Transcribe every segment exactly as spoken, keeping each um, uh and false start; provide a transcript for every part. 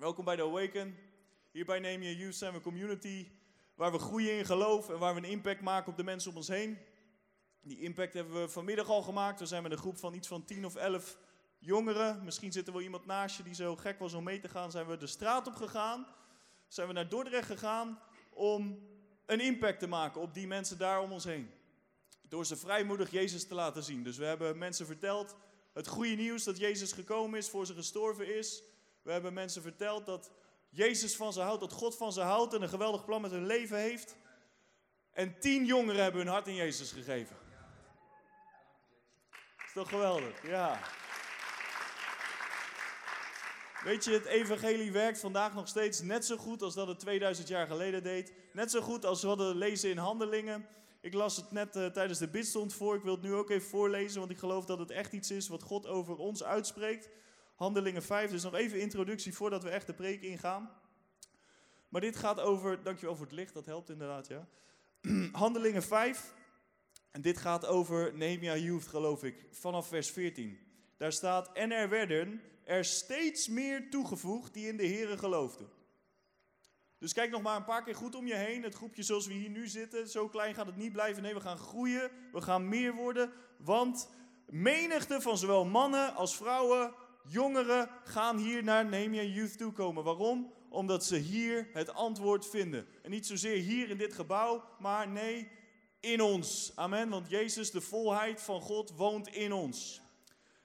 Welkom bij The Awaken. Hier bij Nehemia Youth zijn we een community waar we groeien in geloof en waar we een impact maken op de mensen om ons heen. Die impact hebben we vanmiddag al gemaakt. We zijn met een groep van iets van tien of elf jongeren. Misschien zit er wel iemand naast je die zo gek was om mee te gaan. Zijn we de straat op gegaan. Zijn we naar Dordrecht gegaan om een impact te maken op die mensen daar om ons heen. Door ze vrijmoedig Jezus te laten zien. Dus we hebben mensen verteld het goede nieuws dat Jezus gekomen is, voor ze gestorven is. We hebben mensen verteld dat Jezus van ze houdt, dat God van ze houdt en een geweldig plan met hun leven heeft. En tien jongeren hebben hun hart in Jezus gegeven. Dat is toch geweldig, ja. Weet je, het evangelie werkt vandaag nog steeds net zo goed als dat het tweeduizend jaar geleden deed. Net zo goed als we hadden lezen in Handelingen. Ik las het net uh, tijdens de bidstond voor. Ik wil het nu ook even voorlezen, want ik geloof dat het echt iets is wat God over ons uitspreekt. Handelingen vijf, dus nog even introductie voordat we echt de preek ingaan. Maar dit gaat over, dankjewel voor het licht, dat helpt inderdaad, ja. Handelingen vijf, en dit gaat over Nehemia Youth, geloof ik, vanaf vers veertien. Daar staat, en er werden er steeds meer toegevoegd die in de Here geloofden. Dus kijk nog maar een paar keer goed om je heen. Het groepje zoals we hier nu zitten, zo klein gaat het niet blijven. Nee, we gaan groeien, we gaan meer worden. Want menigte van zowel mannen als vrouwen, jongeren, gaan hier naar Nehemia Youth toe komen. Waarom? Omdat ze hier het antwoord vinden. En niet zozeer hier in dit gebouw, maar nee, in ons. Amen, want Jezus, de volheid van God, woont in ons.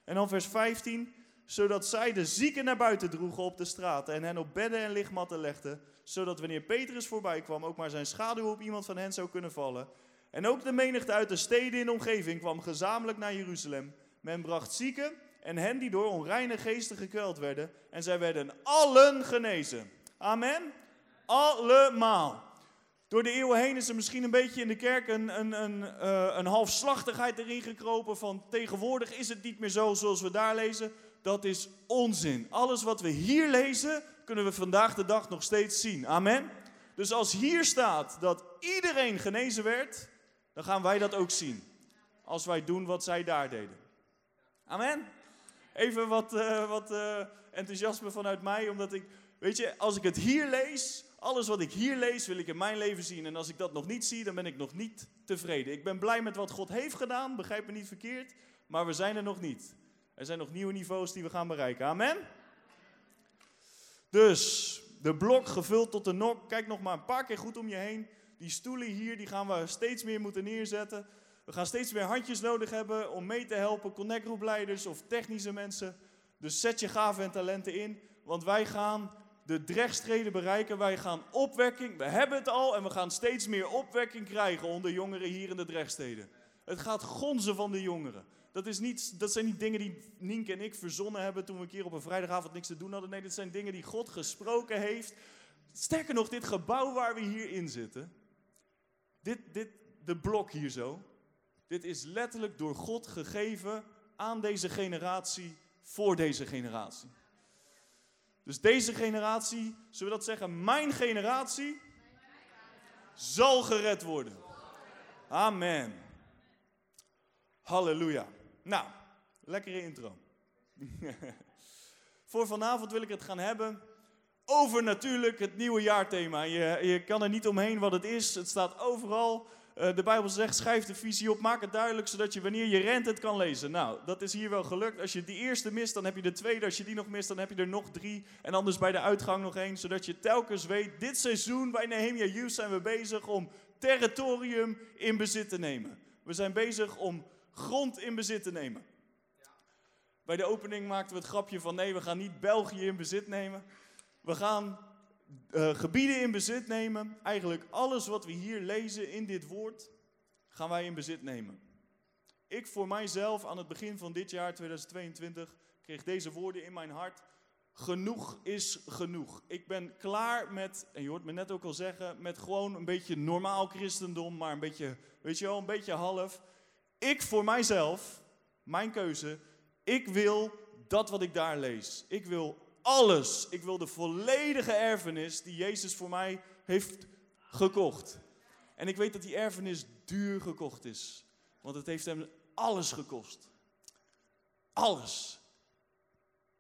En dan vers vijftien. Zodat zij de zieken naar buiten droegen op de straten en hen op bedden en lichtmatten legden, zodat wanneer Petrus voorbij kwam, ook maar zijn schaduw op iemand van hen zou kunnen vallen. En ook de menigte uit de steden in de omgeving kwam gezamenlijk naar Jeruzalem. Men bracht zieken en hen die door onreine geesten gekweld werden, en zij werden allen genezen. Amen? Allemaal. Door de eeuwen heen is er misschien een beetje in de kerk een, een, een, uh, een halfslachtigheid erin gekropen van tegenwoordig is het niet meer zo zoals we daar lezen. Dat is onzin. Alles wat we hier lezen, kunnen we vandaag de dag nog steeds zien. Amen. Dus als hier staat dat iedereen genezen werd, dan gaan wij dat ook zien. Als wij doen wat zij daar deden. Amen. Even wat, uh, wat uh, enthousiasme vanuit mij, omdat ik, weet je, als ik het hier lees, alles wat ik hier lees, wil ik in mijn leven zien. En als ik dat nog niet zie, dan ben ik nog niet tevreden. Ik ben blij met wat God heeft gedaan, begrijp me niet verkeerd, maar we zijn er nog niet. Er zijn nog nieuwe niveaus die we gaan bereiken. Amen? Dus, de blok gevuld tot de nok. Kijk nog maar een paar keer goed om je heen. Die stoelen hier, die gaan we steeds meer moeten neerzetten. We gaan steeds meer handjes nodig hebben om mee te helpen. Connectgroepleiders of technische mensen. Dus zet je gaven en talenten in. Want wij gaan de drechtsteden bereiken. Wij gaan opwekking. We hebben het al en we gaan steeds meer opwekking krijgen onder jongeren hier in de drechtsteden. Het gaat gonzen van de jongeren. Dat, is niet, dat zijn niet dingen die Nienke en ik verzonnen hebben toen we een keer op een vrijdagavond niks te doen hadden. Nee, dit zijn dingen die God gesproken heeft. Sterker nog, dit gebouw waar we hier in zitten. Dit, dit, de blok hier zo. Dit is letterlijk door God gegeven aan deze generatie, voor deze generatie. Dus deze generatie, zullen we dat zeggen, mijn generatie zal gered worden. Amen. Halleluja. Nou, lekkere intro. Voor vanavond wil ik het gaan hebben over natuurlijk het nieuwe jaarthema. Je, je kan er niet omheen wat het is. Het staat overal. Uh, de Bijbel zegt, schrijf de visie op, maak het duidelijk, zodat je wanneer je rent het kan lezen. Nou, dat is hier wel gelukt. Als je die eerste mist, dan heb je de tweede. Als je die nog mist, dan heb je er nog drie. En anders bij de uitgang nog één, zodat je telkens weet, dit seizoen bij Nehemia Youth zijn we bezig om territorium in bezit te nemen. We zijn bezig om grond in bezit te nemen. Ja. Bij de opening maakten we het grapje van nee, we gaan niet België in bezit nemen. We gaan uh, gebieden in bezit nemen. Eigenlijk alles wat we hier lezen in dit woord, gaan wij in bezit nemen. Ik voor mijzelf aan het begin van dit jaar, tweeduizend tweeëntwintig, kreeg deze woorden in mijn hart. Genoeg is genoeg. Ik ben klaar met, en je hoort me net ook al zeggen, met gewoon een beetje normaal christendom, maar een beetje, weet je wel, een beetje half. Ik voor mijzelf, mijn keuze, ik wil dat wat ik daar lees. Ik wil alles. Ik wil de volledige erfenis die Jezus voor mij heeft gekocht. En ik weet dat die erfenis duur gekocht is. Want het heeft hem alles gekost. Alles.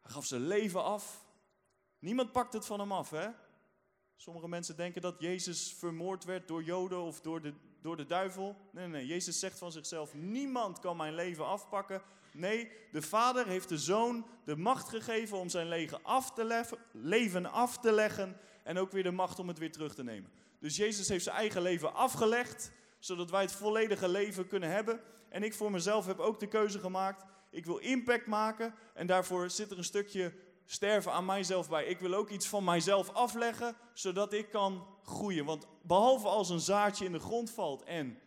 Hij gaf zijn leven af. Niemand pakt het van hem af, hè? Sommige mensen denken dat Jezus vermoord werd door Joden of door de, door de duivel. Nee, nee, Jezus zegt van zichzelf, niemand kan mijn leven afpakken. Nee, de Vader heeft de Zoon de macht gegeven om zijn leven af te, lef, leven af te leggen en ook weer de macht om het weer terug te nemen. Dus Jezus heeft zijn eigen leven afgelegd, zodat wij het volledige leven kunnen hebben. En ik voor mezelf heb ook de keuze gemaakt, ik wil impact maken en daarvoor zit er een stukje sterven aan mijzelf bij. Ik wil ook iets van mijzelf afleggen, zodat ik kan groeien. Want behalve als een zaadje in de grond valt en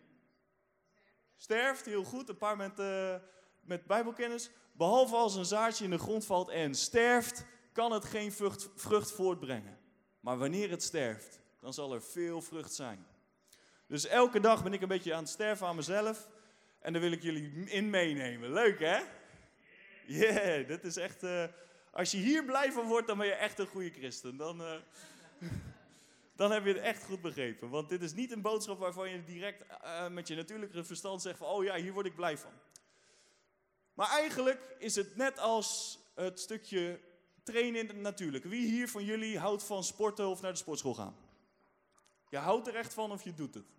sterft, heel goed, een paar met, uh, met bijbelkennis. Behalve als een zaadje in de grond valt en sterft, kan het geen vrucht, vrucht voortbrengen. Maar wanneer het sterft, dan zal er veel vrucht zijn. Dus elke dag ben ik een beetje aan het sterven aan mezelf. En daar wil ik jullie in meenemen. Leuk, hè? Yeah, dit is echt... Uh, Als je hier blij van wordt, dan ben je echt een goede christen. Dan, uh, dan heb je het echt goed begrepen. Want dit is niet een boodschap waarvan je direct uh, met je natuurlijke verstand zegt van, oh ja, hier word ik blij van. Maar eigenlijk is het net als het stukje trainen in het natuurlijke. Wie hier van jullie houdt van sporten of naar de sportschool gaan? Je houdt er echt van of je doet het?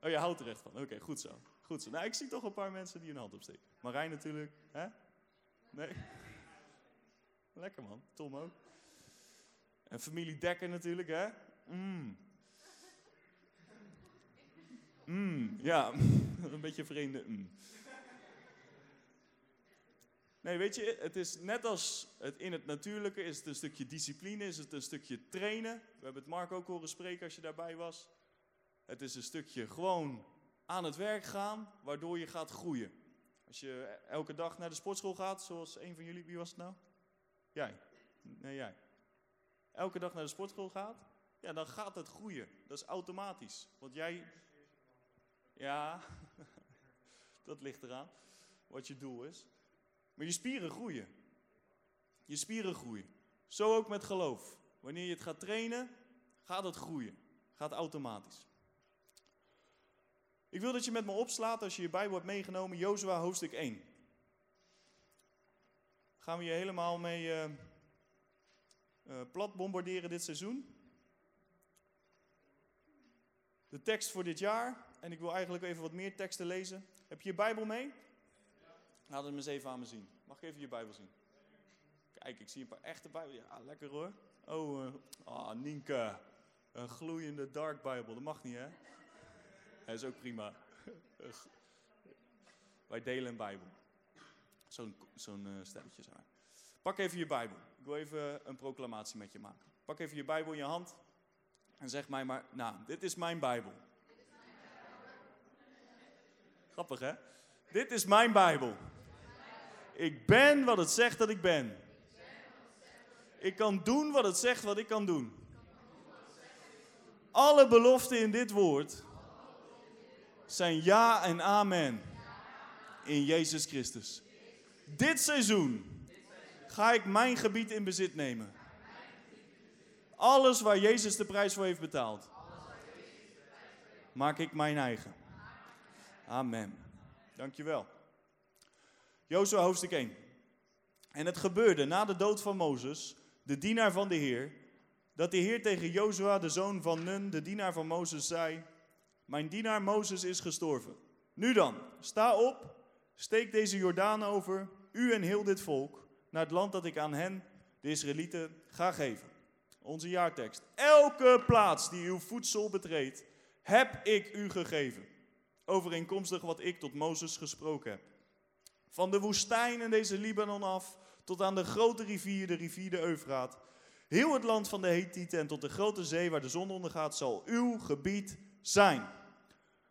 Oh, je houdt er echt van. Oké, okay, goed zo. Goed zo. Nou, ik zie toch een paar mensen die een hand opsteken. Marijn natuurlijk. Hè? Nee? Lekker man, Tom ook. En familie Dekker natuurlijk, hè? Mm. Mm, ja, een beetje vreemde. Mm. Nee, weet je, het is net als het in het natuurlijke, is het een stukje discipline, is het een stukje trainen. We hebben het Mark ook horen spreken als je daarbij was. Het is een stukje gewoon aan het werk gaan, waardoor je gaat groeien. Als je elke dag naar de sportschool gaat, zoals een van jullie, wie was het nou? Jij? Nee, jij. Elke dag naar de sportschool gaat, ja, dan gaat het groeien. Dat is automatisch. Want jij... Ja, dat ligt eraan. Wat je doel is. Maar je spieren groeien. Je spieren groeien. Zo ook met geloof. Wanneer je het gaat trainen, gaat het groeien. Gaat automatisch. Ik wil dat je met me opslaat, als je je Bijbel hebt meegenomen, Jozua hoofdstuk één. Gaan we je helemaal mee uh, uh, plat bombarderen dit seizoen. De tekst voor dit jaar. En ik wil eigenlijk even wat meer teksten lezen. Heb je je Bijbel mee? Laat het me eens even aan me zien. Mag ik even je Bijbel zien? Kijk, ik zie een paar echte Bijbel. Ja, lekker hoor. Oh, uh, oh Nienke. Een gloeiende dark Bijbel. Dat mag niet, hè? Dat is ook prima. Wij delen een Bijbel. Zo'n, zo'n uh, stelletje zijn. Pak even je Bijbel. Ik wil even een proclamatie met je maken. Pak even je Bijbel in je hand. En zeg mij maar, nou, dit is mijn Bijbel. Grappig, hè? Dit is mijn Bijbel. Ik ben wat het zegt dat ik ben. Ik kan doen wat het zegt wat ik kan doen. Alle beloften in dit woord zijn ja en amen. In Jezus Christus. Dit seizoen ga ik mijn gebied in bezit nemen. Alles waar Jezus de prijs voor heeft betaald, maak ik mijn eigen. Amen. Dankjewel. Jozua hoofdstuk één. En het gebeurde na de dood van Mozes, de dienaar van de Heer, dat de Heer tegen Jozua, de zoon van Nun, de dienaar van Mozes, zei: mijn dienaar Mozes is gestorven. Nu dan, sta op, steek deze Jordaan over, u en heel dit volk, naar het land dat ik aan hen, de Israëlieten, ga geven. Onze jaartekst. Elke plaats die uw voedsel betreedt, heb ik u gegeven. Overeenkomstig wat ik tot Mozes gesproken heb. Van de woestijn en deze Libanon af, tot aan de grote rivier, de rivier de Eufraat. Heel het land van de Hethieten en tot de grote zee waar de zon ondergaat, zal uw gebied zijn.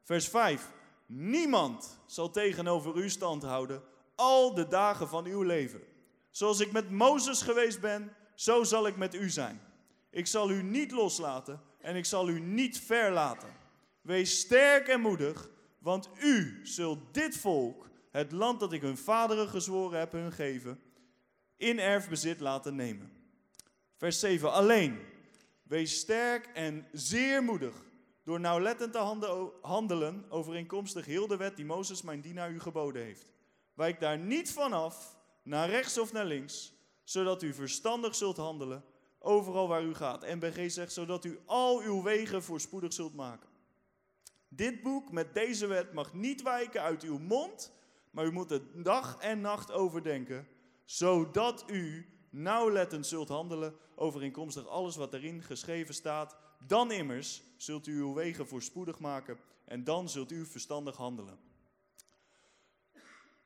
Vers vijf. Niemand zal tegenover u stand houden al de dagen van uw leven. Zoals ik met Mozes geweest ben, zo zal ik met u zijn. Ik zal u niet loslaten en ik zal u niet verlaten. Wees sterk en moedig, want u zult dit volk, het land dat ik hun vaderen gezworen heb hun geven, in erfbezit laten nemen. Vers zeven. Alleen, wees sterk en zeer moedig. Door nauwlettend te handelen overeenkomstig heel de wet die Mozes mijn dienaar u geboden heeft. Wijk daar niet van af, naar rechts of naar links, zodat u verstandig zult handelen overal waar u gaat. N B G zegt, zodat u al uw wegen voorspoedig zult maken. Dit boek met deze wet mag niet wijken uit uw mond, maar u moet het dag en nacht overdenken, zodat u nauwlettend zult handelen overeenkomstig alles wat erin geschreven staat. Dan immers zult u uw wegen voorspoedig maken en dan zult u verstandig handelen.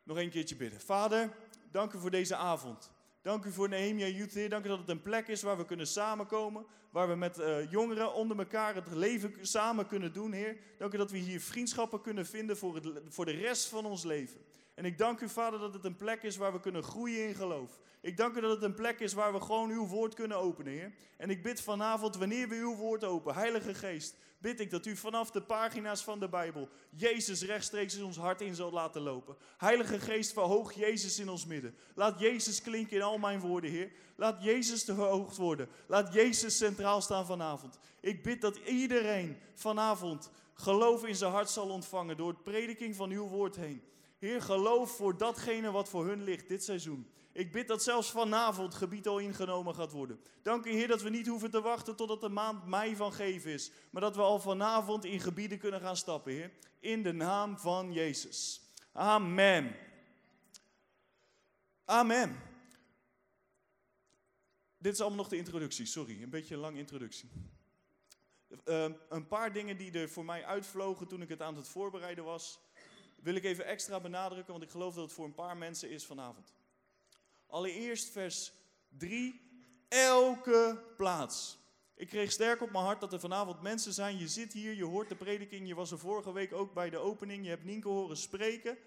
Nog een keertje bidden. Vader, dank u voor deze avond. Dank u voor Nehemia Youth, Heer. Dank u dat het een plek is waar we kunnen samenkomen. Waar we met uh, jongeren onder elkaar het leven samen kunnen doen, Heer. Dank u dat we hier vriendschappen kunnen vinden voor, het, voor de rest van ons leven. En ik dank u, Vader, dat het een plek is waar we kunnen groeien in geloof. Ik dank u dat het een plek is waar we gewoon uw woord kunnen openen, Heer. En ik bid vanavond, wanneer we uw woord openen, Heilige Geest, bid ik dat u vanaf de pagina's van de Bijbel Jezus rechtstreeks in ons hart in zal laten lopen. Heilige Geest, verhoog Jezus in ons midden. Laat Jezus klinken in al mijn woorden, Heer. Laat Jezus te verhoogd worden. Laat Jezus centraal staan vanavond. Ik bid dat iedereen vanavond geloof in zijn hart zal ontvangen door de prediking van uw woord heen. Heer, geloof voor datgene wat voor hun ligt dit seizoen. Ik bid dat zelfs vanavond gebied al ingenomen gaat worden. Dank u, Heer, dat we niet hoeven te wachten totdat de maand mei van geven is. Maar dat we al vanavond in gebieden kunnen gaan stappen, Heer. In de naam van Jezus. Amen. Amen. Dit is allemaal nog de introductie, sorry. Een beetje een lange introductie. Uh, een paar dingen die er voor mij uitvlogen toen ik het aan het voorbereiden was, wil ik even extra benadrukken, want ik geloof dat het voor een paar mensen is vanavond. Allereerst vers drie, elke plaats. Ik kreeg sterk op mijn hart dat er vanavond mensen zijn, je zit hier, je hoort de prediking, je was er vorige week ook bij de opening, je hebt Nienke horen spreken,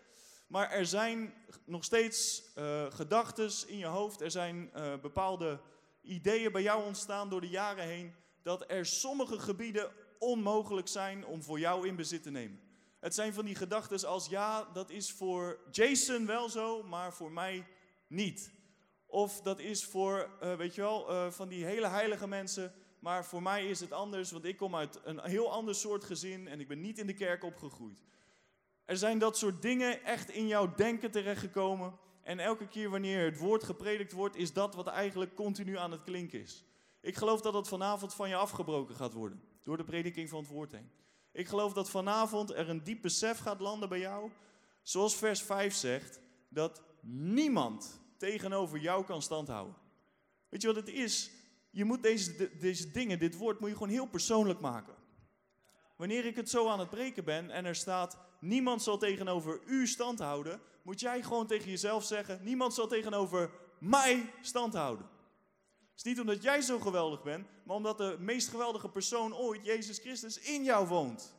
maar er zijn nog steeds uh, gedachtes in je hoofd, er zijn uh, bepaalde ideeën bij jou ontstaan door de jaren heen, dat er sommige gebieden onmogelijk zijn om voor jou in bezit te nemen. Het zijn van die gedachten als, ja, dat is voor Jason wel zo, maar voor mij niet. Of dat is voor, uh, weet je wel, uh, van die hele heilige mensen, maar voor mij is het anders, want ik kom uit een heel ander soort gezin en ik ben niet in de kerk opgegroeid. Er zijn dat soort dingen echt in jouw denken terechtgekomen en elke keer wanneer het woord gepredikt wordt, is dat wat eigenlijk continu aan het klinken is. Ik geloof dat dat vanavond van je afgebroken gaat worden, door de prediking van het woord heen. Ik geloof dat vanavond er een diep besef gaat landen bij jou, zoals vers vijf zegt, dat niemand tegenover jou kan standhouden. Weet je wat het is? Je moet deze, deze dingen, dit woord, moet je gewoon heel persoonlijk maken. Wanneer ik het zo aan het preken ben en er staat, niemand zal tegenover u stand houden, moet jij gewoon tegen jezelf zeggen, niemand zal tegenover mij stand houden. Het is niet omdat jij zo geweldig bent, maar omdat de meest geweldige persoon ooit, Jezus Christus, in jou woont.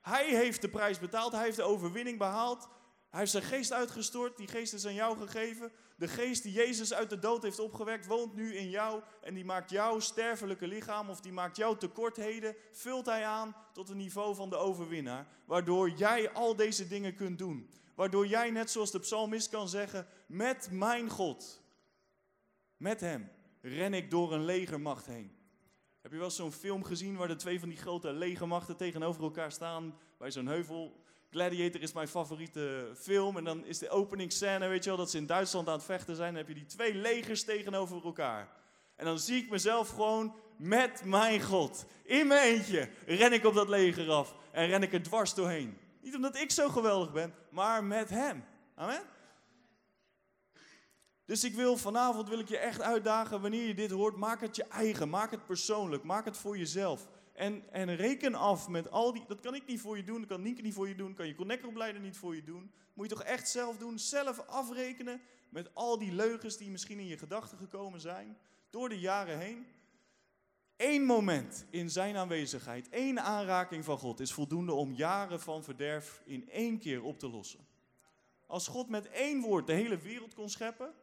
Hij heeft de prijs betaald, hij heeft de overwinning behaald. Hij heeft zijn geest uitgestort, die geest is aan jou gegeven. De geest die Jezus uit de dood heeft opgewekt, woont nu in jou. En die maakt jouw sterfelijke lichaam, of die maakt jouw tekortheden, vult hij aan tot het niveau van de overwinnaar. Waardoor jij al deze dingen kunt doen. Waardoor jij, net zoals de psalmist kan zeggen, met mijn God, met hem, ren ik door een legermacht heen. Heb je wel zo'n film gezien waar de twee van die grote legermachten tegenover elkaar staan bij zo'n heuvel? Gladiator is mijn favoriete film. En dan is de openingsscène, weet je wel, dat ze in Duitsland aan het vechten zijn. Dan heb je die twee legers tegenover elkaar. En dan zie ik mezelf gewoon met mijn God. In mijn eentje ren ik op dat leger af en ren ik er dwars doorheen. Niet omdat ik zo geweldig ben, maar met hem. Amen? Dus ik wil vanavond wil ik je echt uitdagen, wanneer je dit hoort, maak het je eigen, maak het persoonlijk, maak het voor jezelf. En, en reken af met al die, dat kan ik niet voor je doen, dat kan Nienke niet voor je doen, kan je connectoropleider niet voor je doen. Moet je toch echt zelf doen, zelf afrekenen met al die leugens die misschien in je gedachten gekomen zijn, door de jaren heen. Eén moment in zijn aanwezigheid, één aanraking van God is voldoende om jaren van verderf in één keer op te lossen. Als God met één woord de hele wereld kon scheppen,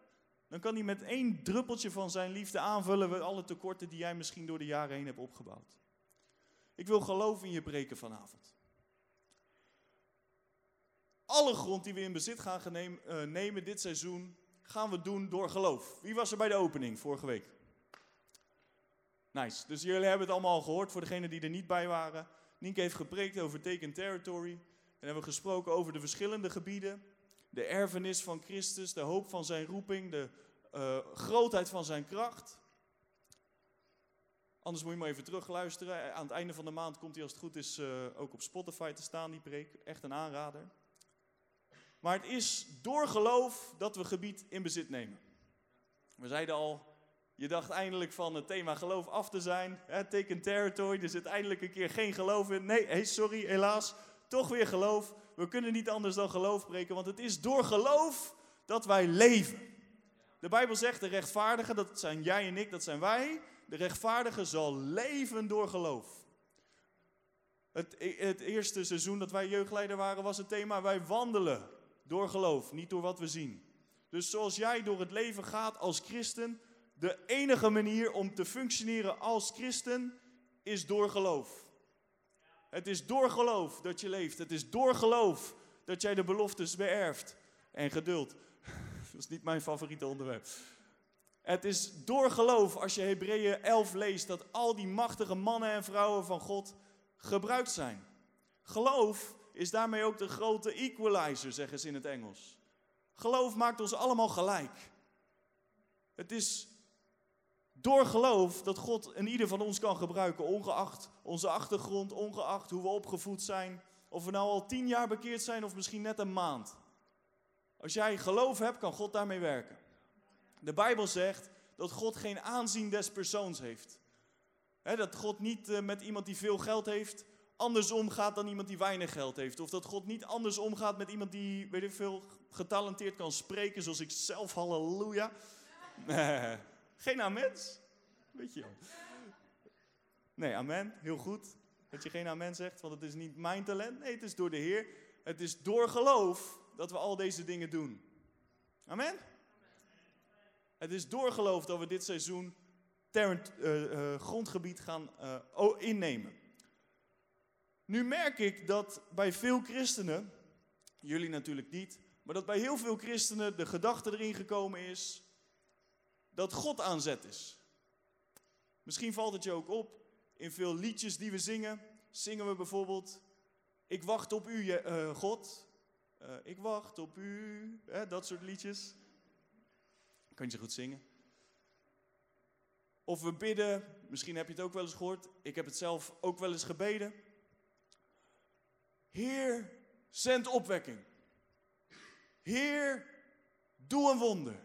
dan kan hij met één druppeltje van zijn liefde aanvullen met alle tekorten die jij misschien door de jaren heen hebt opgebouwd. Ik wil geloof in je breken vanavond. Alle grond die we in bezit gaan geneem, uh, nemen dit seizoen, gaan we doen door geloof. Wie was er bij de opening vorige week? Nice, dus jullie hebben het allemaal al gehoord voor degenen die er niet bij waren. Nienke heeft gepreekt over Taken Territory. En hebben we gesproken over de verschillende gebieden. De erfenis van Christus, de hoop van zijn roeping, de uh, grootheid van zijn kracht. Anders moet je maar even terugluisteren. Aan het einde van de maand komt hij als het goed is uh, ook op Spotify te staan, die preek. Echt een aanrader. Maar het is door geloof dat we gebied in bezit nemen. We zeiden al, je dacht eindelijk van het thema geloof af te zijn. Hè, taken territory, er zit eindelijk een keer geen geloof in. Nee, hey, sorry, helaas, toch weer geloof. We kunnen niet anders dan geloof preken, want het is door geloof dat wij leven. De Bijbel zegt, de rechtvaardigen, dat zijn jij en ik, dat zijn wij. De rechtvaardige zal leven door geloof. Het, het eerste seizoen dat wij jeugdleider waren, was het thema wij wandelen door geloof, niet door wat we zien. Dus zoals jij door het leven gaat als christen, de enige manier om te functioneren als christen is door geloof. Het is door geloof dat je leeft. Het is door geloof dat jij de beloftes beërft. En geduld. Dat is niet mijn favoriete onderwerp. Het is door geloof, als je Hebreeën elf leest, dat al die machtige mannen en vrouwen van God gebruikt zijn. Geloof is daarmee ook de grote equalizer, zeggen ze in het Engels. Geloof maakt ons allemaal gelijk. Het is door geloof dat God en ieder van ons kan gebruiken, ongeacht onze achtergrond, ongeacht hoe we opgevoed zijn, of we nou al tien jaar bekeerd zijn of misschien net een maand. Als jij geloof hebt, kan God daarmee werken. De Bijbel zegt dat God geen aanzien des persoons heeft. He, dat God niet uh, met iemand die veel geld heeft anders omgaat dan iemand die weinig geld heeft. Of dat God niet anders omgaat met iemand die, weet ik veel, getalenteerd kan spreken zoals ik zelf, halleluja. Nee, geen amens. Weet je. Nee, amen, heel goed. Dat je geen amen zegt, want het is niet mijn talent. Nee, het is door de Heer. Het is door geloof dat we al deze dingen doen. Amen. Het is door geloof dat we dit seizoen ter, uh, uh, grondgebied gaan uh, innemen. Nu merk ik dat bij veel christenen, jullie natuurlijk niet, maar dat bij heel veel christenen de gedachte erin gekomen is dat God aan zet is. Misschien valt het je ook op, in veel liedjes die we zingen, zingen we bijvoorbeeld, ik wacht op u, uh, God, uh, ik wacht op u, hè, dat soort liedjes. Kun je goed zingen. Of we bidden, misschien heb je het ook wel eens gehoord. Ik heb het zelf ook wel eens gebeden. Heer, zend opwekking. Heer, doe een wonder.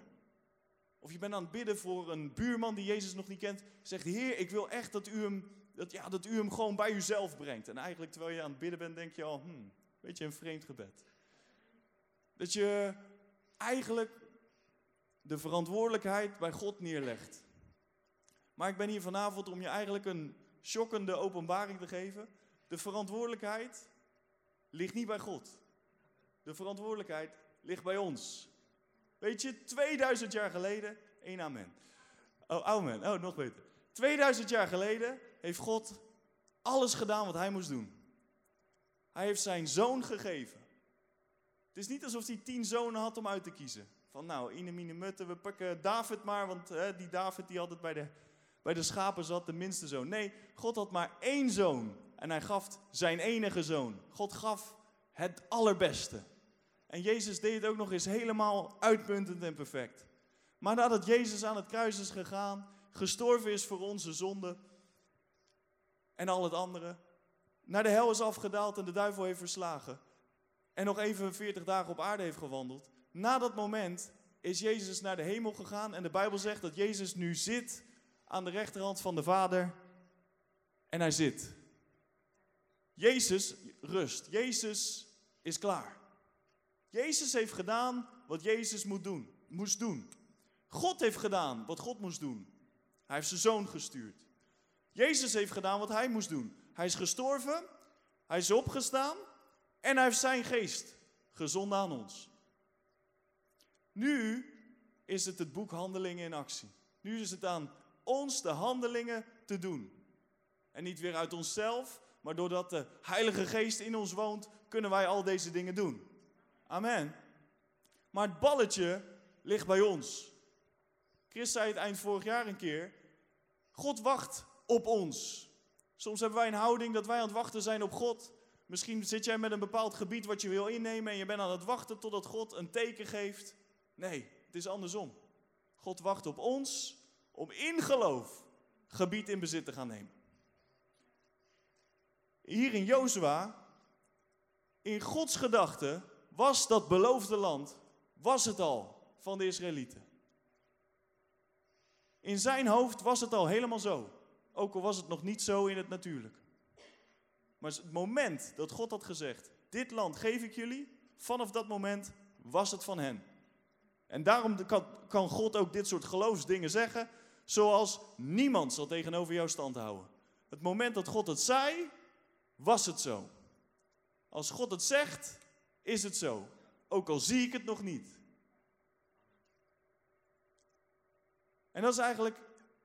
Of je bent aan het bidden voor een buurman die Jezus nog niet kent. Zegt, Heer, ik wil echt dat u hem, dat, ja, dat u hem gewoon bij uzelf brengt. En eigenlijk terwijl je aan het bidden bent, denk je al, hmm, een beetje een vreemd gebed. Dat je eigenlijk de verantwoordelijkheid bij God neerlegt. Maar ik ben hier vanavond om je eigenlijk een shockende openbaring te geven. De verantwoordelijkheid ligt niet bij God. De verantwoordelijkheid ligt bij ons. Weet je, tweeduizend jaar geleden, één amen. Oh, amen. Oh, nog beter. tweeduizend jaar geleden heeft God alles gedaan wat hij moest doen. Hij heeft zijn zoon gegeven. Het is niet alsof hij tien zonen had om uit te kiezen. Van nou, ine mine mutte, we pakken David maar, want hè, die David die altijd bij de, bij de schapen zat, de minste zoon. Nee, God had maar één zoon en hij gaf zijn enige zoon. God gaf het allerbeste. En Jezus deed het ook nog eens helemaal uitmuntend en perfect. Maar nadat Jezus aan het kruis is gegaan, gestorven is voor onze zonde en al het andere, naar de hel is afgedaald en de duivel heeft verslagen en nog even veertig dagen op aarde heeft gewandeld. Na dat moment is Jezus naar de hemel gegaan en de Bijbel zegt dat Jezus nu zit aan de rechterhand van de Vader en hij zit. Jezus rust. Jezus is klaar. Jezus heeft gedaan wat Jezus moet doen, moest doen. God heeft gedaan wat God moest doen. Hij heeft zijn zoon gestuurd. Jezus heeft gedaan wat hij moest doen. Hij is gestorven, hij is opgestaan en hij heeft zijn geest gezonden aan ons. Nu is het het boek Handelingen in actie. Nu is het aan ons de handelingen te doen. En niet weer uit onszelf, maar doordat de Heilige Geest in ons woont, kunnen wij al deze dingen doen. Amen. Maar het balletje ligt bij ons. Chris zei het eind vorig jaar een keer. God wacht op ons. Soms hebben wij een houding dat wij aan het wachten zijn op God. Misschien zit jij met een bepaald gebied wat je wil innemen en je bent aan het wachten totdat God een teken geeft. Nee, het is andersom. God wacht op ons om in geloof gebied in bezit te gaan nemen. Hier in Jozua, in Gods gedachten, was dat beloofde land, was het al van de Israëlieten. In zijn hoofd was het al helemaal zo. Ook al was het nog niet zo in het natuurlijke. Maar het moment dat God had gezegd, dit land geef ik jullie, vanaf dat moment was het van hen. En daarom kan, kan God ook dit soort geloofsdingen zeggen, zoals niemand zal tegenover jou stand houden. Het moment dat God het zei, was het zo. Als God het zegt, is het zo. Ook al zie ik het nog niet. En dat is eigenlijk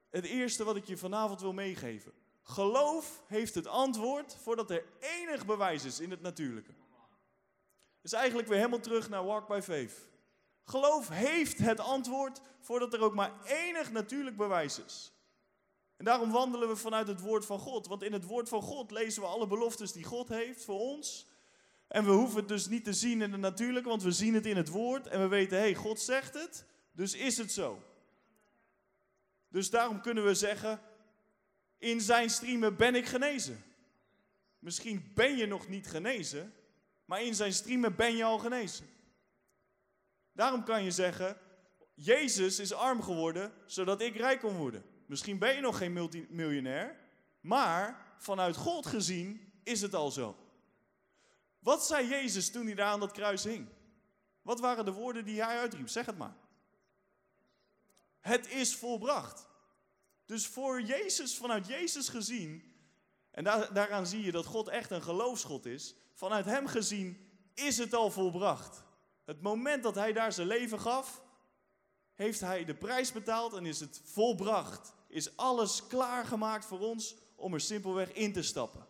het eerste wat ik je vanavond wil meegeven. Geloof heeft het antwoord voordat er enig bewijs is in het natuurlijke. Dus eigenlijk weer helemaal terug naar Walk by Faith. Geloof heeft het antwoord voordat er ook maar enig natuurlijk bewijs is. En daarom wandelen we vanuit het woord van God. Want in het woord van God lezen we alle beloftes die God heeft voor ons. En we hoeven het dus niet te zien in het natuurlijke, want we zien het in het woord. En we weten, hé, hey, God zegt het, dus is het zo. Dus daarom kunnen we zeggen, in zijn striemen ben ik genezen. Misschien ben je nog niet genezen, maar in zijn striemen ben je al genezen. Daarom kan je zeggen, Jezus is arm geworden, zodat ik rijk kon worden. Misschien ben je nog geen multimiljonair, maar vanuit God gezien is het al zo. Wat zei Jezus toen hij daar aan dat kruis hing? Wat waren de woorden die hij uitriep? Zeg het maar. Het is volbracht. Dus voor Jezus, vanuit Jezus gezien, en daar, daaraan zie je dat God echt een geloofsgod is, vanuit hem gezien is het al volbracht. Het moment dat hij daar zijn leven gaf, heeft hij de prijs betaald en is het volbracht. Is alles klaargemaakt voor ons om er simpelweg in te stappen.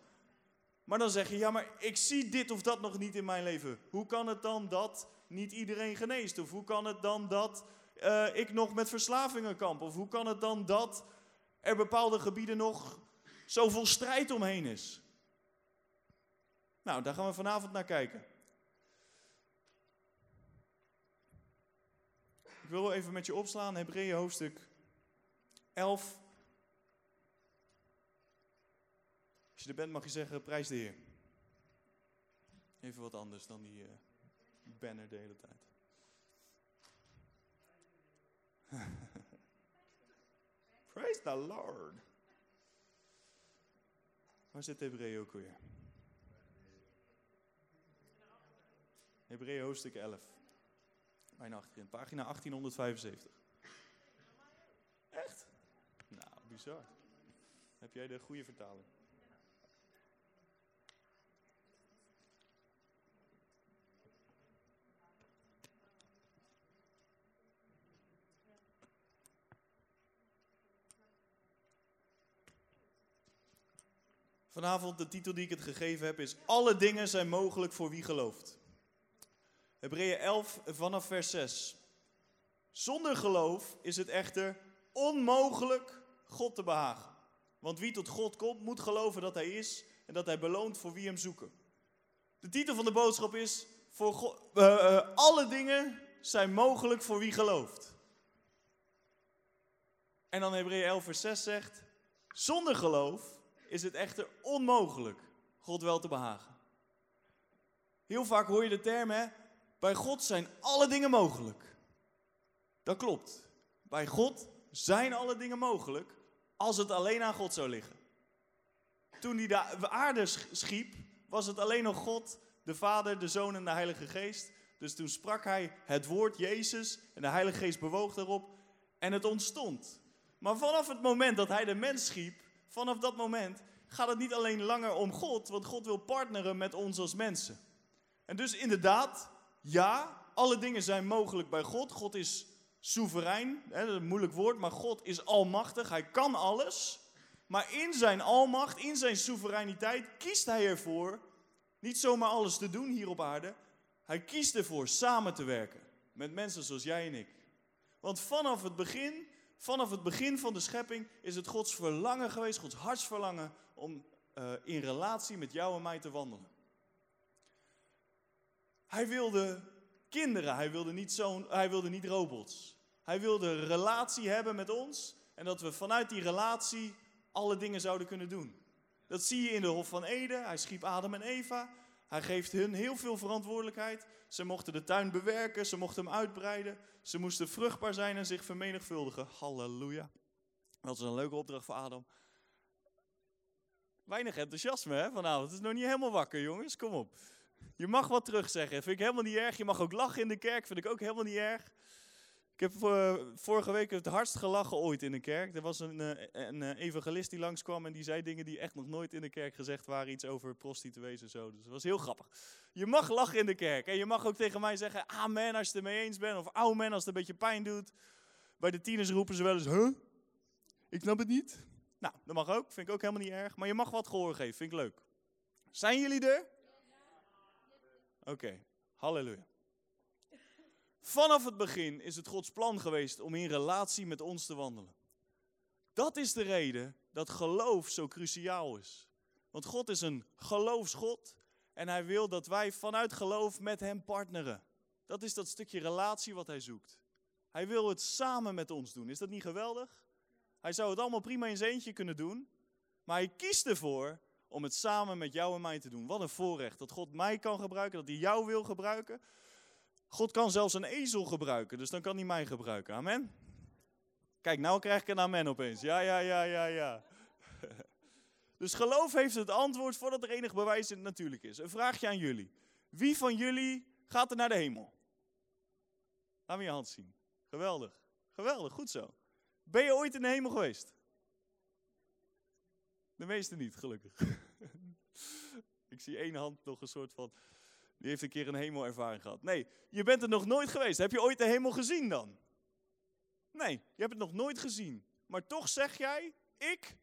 Maar dan zeg je, ja, maar ik zie dit of dat nog niet in mijn leven. Hoe kan het dan dat niet iedereen geneest? Of hoe kan het dan dat uh, ik nog met verslavingen kamp? Of hoe kan het dan dat er bepaalde gebieden nog zoveel strijd omheen is? Nou, daar gaan we vanavond naar kijken. Ik wil even met je opslaan, Hebreeën hoofdstuk elf. Als je er bent mag je zeggen, prijs de Heer. Even wat anders dan die uh, banner de hele tijd. Praise the Lord. Waar zit Hebreeën ook weer? Hebreeën hoofdstuk elf. Bijna achterin, pagina achttienhonderdvijfenzeventig. Echt? Nou, bizar. Heb jij de goede vertaling? Vanavond de titel die ik het gegeven heb is Alle dingen zijn mogelijk voor wie gelooft. Hebreeën elf vanaf vers zes. Zonder geloof is het echter onmogelijk God te behagen. Want wie tot God komt, moet geloven dat hij is en dat hij beloont voor wie hem zoeken. De titel van de boodschap is, voor God, uh, uh, alle dingen zijn mogelijk voor wie gelooft. En dan Hebreeën elf vers zes zegt, zonder geloof is het echter onmogelijk God wel te behagen. Heel vaak hoor je de term, hè? Bij God zijn alle dingen mogelijk. Dat klopt. Bij God zijn alle dingen mogelijk als het alleen aan God zou liggen. Toen hij de aarde schiep, was het alleen nog God, de Vader, de Zoon en de Heilige Geest. Dus toen sprak hij het woord Jezus en de Heilige Geest bewoog daarop en het ontstond. Maar vanaf het moment dat hij de mens schiep, vanaf dat moment gaat het niet alleen langer om God, want God wil partneren met ons als mensen. En dus inderdaad, ja, alle dingen zijn mogelijk bij God. God is soeverein, hè, dat is een moeilijk woord, maar God is almachtig. Hij kan alles, maar in zijn almacht, in zijn soevereiniteit kiest hij ervoor niet zomaar alles te doen hier op aarde. Hij kiest ervoor samen te werken met mensen zoals jij en ik. Want vanaf het begin, vanaf het begin van de schepping is het Gods verlangen geweest, Gods hartsverlangen om uh, in relatie met jou en mij te wandelen. Hij wilde kinderen, hij wilde niet zo'n, hij wilde niet robots. Hij wilde een relatie hebben met ons en dat we vanuit die relatie alle dingen zouden kunnen doen. Dat zie je in de Hof van Eden. Hij schiep Adam en Eva. Hij geeft hun heel veel verantwoordelijkheid. Ze mochten de tuin bewerken, ze mochten hem uitbreiden. Ze moesten vruchtbaar zijn en zich vermenigvuldigen. Halleluja. Dat is een leuke opdracht voor Adam. Weinig enthousiasme hè, vanavond. Het is nog niet helemaal wakker, jongens. Kom op. Je mag wat terugzeggen. Vind ik helemaal niet erg. Je mag ook lachen in de kerk. Vind ik ook helemaal niet erg. Ik heb uh, vorige week het hardst gelachen ooit in een kerk. Er was een, uh, een uh, evangelist die langskwam en die zei dingen die echt nog nooit in de kerk gezegd waren. Iets over prostituees en zo. Dus dat was heel grappig. Je mag lachen in de kerk. En je mag ook tegen mij zeggen, amen als je het er mee eens bent. Of amen als het een beetje pijn doet. Bij de tieners roepen ze wel eens, huh? Ik snap het niet. Nou, dat mag ook. Vind ik ook helemaal niet erg. Maar je mag wat gehoor geven. Vind ik leuk. Zijn jullie er? Oké. Okay. Halleluja. Vanaf het begin is het Gods plan geweest om in relatie met ons te wandelen. Dat is de reden dat geloof zo cruciaal is. Want God is een geloofsgod en hij wil dat wij vanuit geloof met hem partneren. Dat is dat stukje relatie wat hij zoekt. Hij wil het samen met ons doen. Is dat niet geweldig? Hij zou het allemaal prima in zijn eentje kunnen doen. Maar hij kiest ervoor om het samen met jou en mij te doen. Wat een voorrecht dat God mij kan gebruiken, dat hij jou wil gebruiken. God kan zelfs een ezel gebruiken, dus dan kan hij mij gebruiken. Amen? Kijk, nou krijg ik een amen opeens. Ja, ja, ja, ja, ja. Dus geloof heeft het antwoord voordat er enig bewijs in het natuurlijk is. Een vraagje aan jullie. Wie van jullie gaat er naar de hemel? Laat me je hand zien. Geweldig. Geweldig, goed zo. Ben je ooit in de hemel geweest? De meeste niet, gelukkig. Ik zie één hand nog een soort van... Die heeft een keer een hemelervaring gehad. Nee, je bent er nog nooit geweest. Heb je ooit de hemel gezien dan? Nee, je hebt het nog nooit gezien. Maar toch zeg jij, ik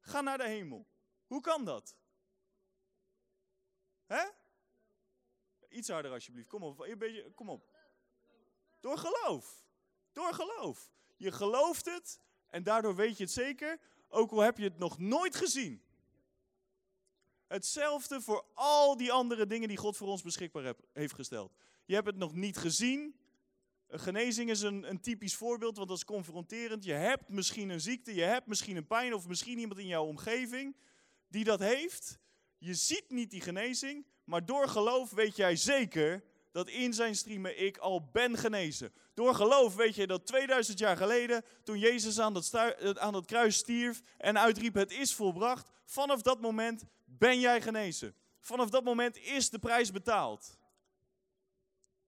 ga naar de hemel. Hoe kan dat? Hè? Iets harder alsjeblieft. Kom op, een beetje, kom op. Door geloof. Door geloof. Je gelooft het en daardoor weet je het zeker. Ook al heb je het nog nooit gezien. Hetzelfde voor al die andere dingen die God voor ons beschikbaar heeft gesteld. Je hebt het nog niet gezien. Een genezing is een, een typisch voorbeeld, want dat is confronterend. Je hebt misschien een ziekte, je hebt misschien een pijn of misschien iemand in jouw omgeving die dat heeft. Je ziet niet die genezing, maar door geloof weet jij zeker dat in zijn striemen ik al ben genezen. Door geloof weet je dat tweeduizend jaar geleden, toen Jezus aan dat, stu- aan dat kruis stierf en uitriep het is volbracht, vanaf dat moment ben jij genezen. Vanaf dat moment is de prijs betaald.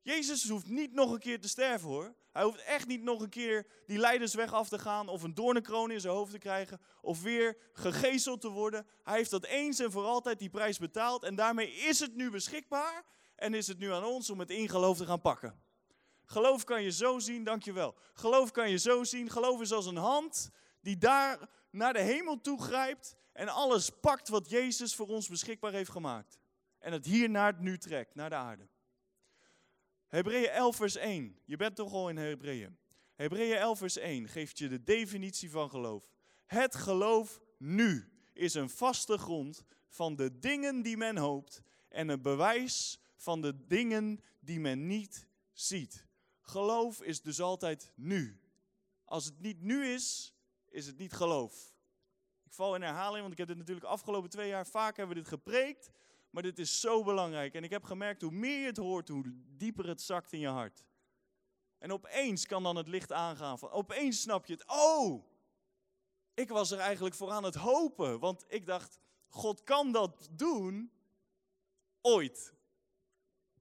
Jezus hoeft niet nog een keer te sterven hoor. Hij hoeft echt niet nog een keer die lijdensweg af te gaan of een doornenkroon in zijn hoofd te krijgen of weer gegezeld te worden. Hij heeft dat eens en voor altijd die prijs betaald en daarmee is het nu beschikbaar en is het nu aan ons om het in geloof te gaan pakken. Geloof kan je zo zien, dankjewel. Geloof kan je zo zien. Geloof is als een hand die daar naar de hemel toe grijpt en alles pakt wat Jezus voor ons beschikbaar heeft gemaakt. En het hier naar het nu trekt, naar de aarde. Hebreeën elf vers één. Je bent toch al in Hebreeën. Hebreeën elf vers één geeft je de definitie van geloof. Het geloof nu is een vaste grond van de dingen die men hoopt en een bewijs van de dingen die men niet ziet. Geloof is dus altijd nu. Als het niet nu is, is het niet geloof. Ik val in herhaling, want ik heb dit natuurlijk afgelopen twee jaar vaak hebben we dit gepreekt. Maar dit is zo belangrijk. En ik heb gemerkt, hoe meer je het hoort, hoe dieper het zakt in je hart. En opeens kan dan het licht aangaan. Van, opeens snap je het. Oh, ik was er eigenlijk voor aan het hopen. Want ik dacht, God kan dat doen ooit.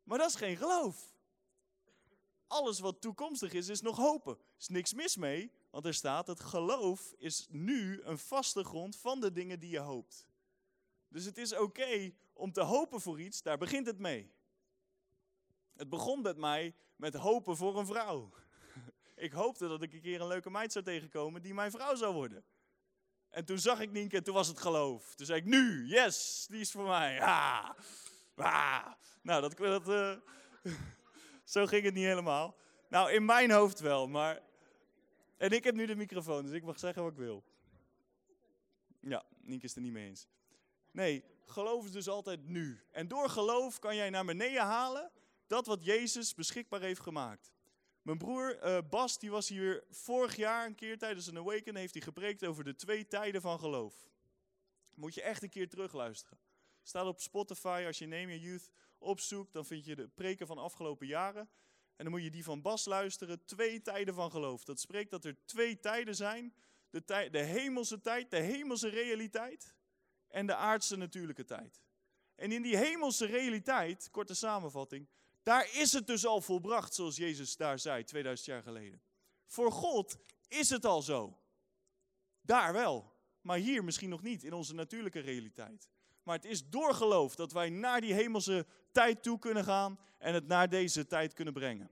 Maar dat is geen geloof. Alles wat toekomstig is, is nog hopen. Er is niks mis mee. Want er staat, het geloof is nu een vaste grond van de dingen die je hoopt. Dus het is oké okay om te hopen voor iets, daar begint het mee. Het begon met mij met hopen voor een vrouw. Ik hoopte dat ik een keer een leuke meid zou tegenkomen die mijn vrouw zou worden. En toen zag ik Nienke, toen was het geloof. Toen zei ik, nu, yes, die is voor mij. Ah, ah. Nou, dat, dat, uh, zo ging het niet helemaal. Nou, in mijn hoofd wel, maar... En ik heb nu de microfoon, dus ik mag zeggen wat ik wil. Ja, Nienke is het er niet mee eens. Nee, geloof is dus altijd nu. En door geloof kan jij naar beneden halen dat wat Jezus beschikbaar heeft gemaakt. Mijn broer uh, Bas, die was hier vorig jaar een keer tijdens een Awaken, heeft hij gepreekt over de twee tijden van geloof. Moet je echt een keer terugluisteren. Staat op Spotify, als je Nehemia Youth opzoekt, dan vind je de preken van afgelopen jaren. En dan moet je die van Bas luisteren, twee tijden van geloof. Dat spreekt dat er twee tijden zijn. De, tij, de hemelse tijd, de hemelse realiteit en de aardse natuurlijke tijd. En in die hemelse realiteit, korte samenvatting, daar is het dus al volbracht, zoals Jezus daar zei, tweeduizend jaar geleden. Voor God is het al zo. Daar wel, maar hier misschien nog niet, in onze natuurlijke realiteit. Maar het is door geloof dat wij naar die hemelse tijd toe kunnen gaan en het naar deze tijd kunnen brengen.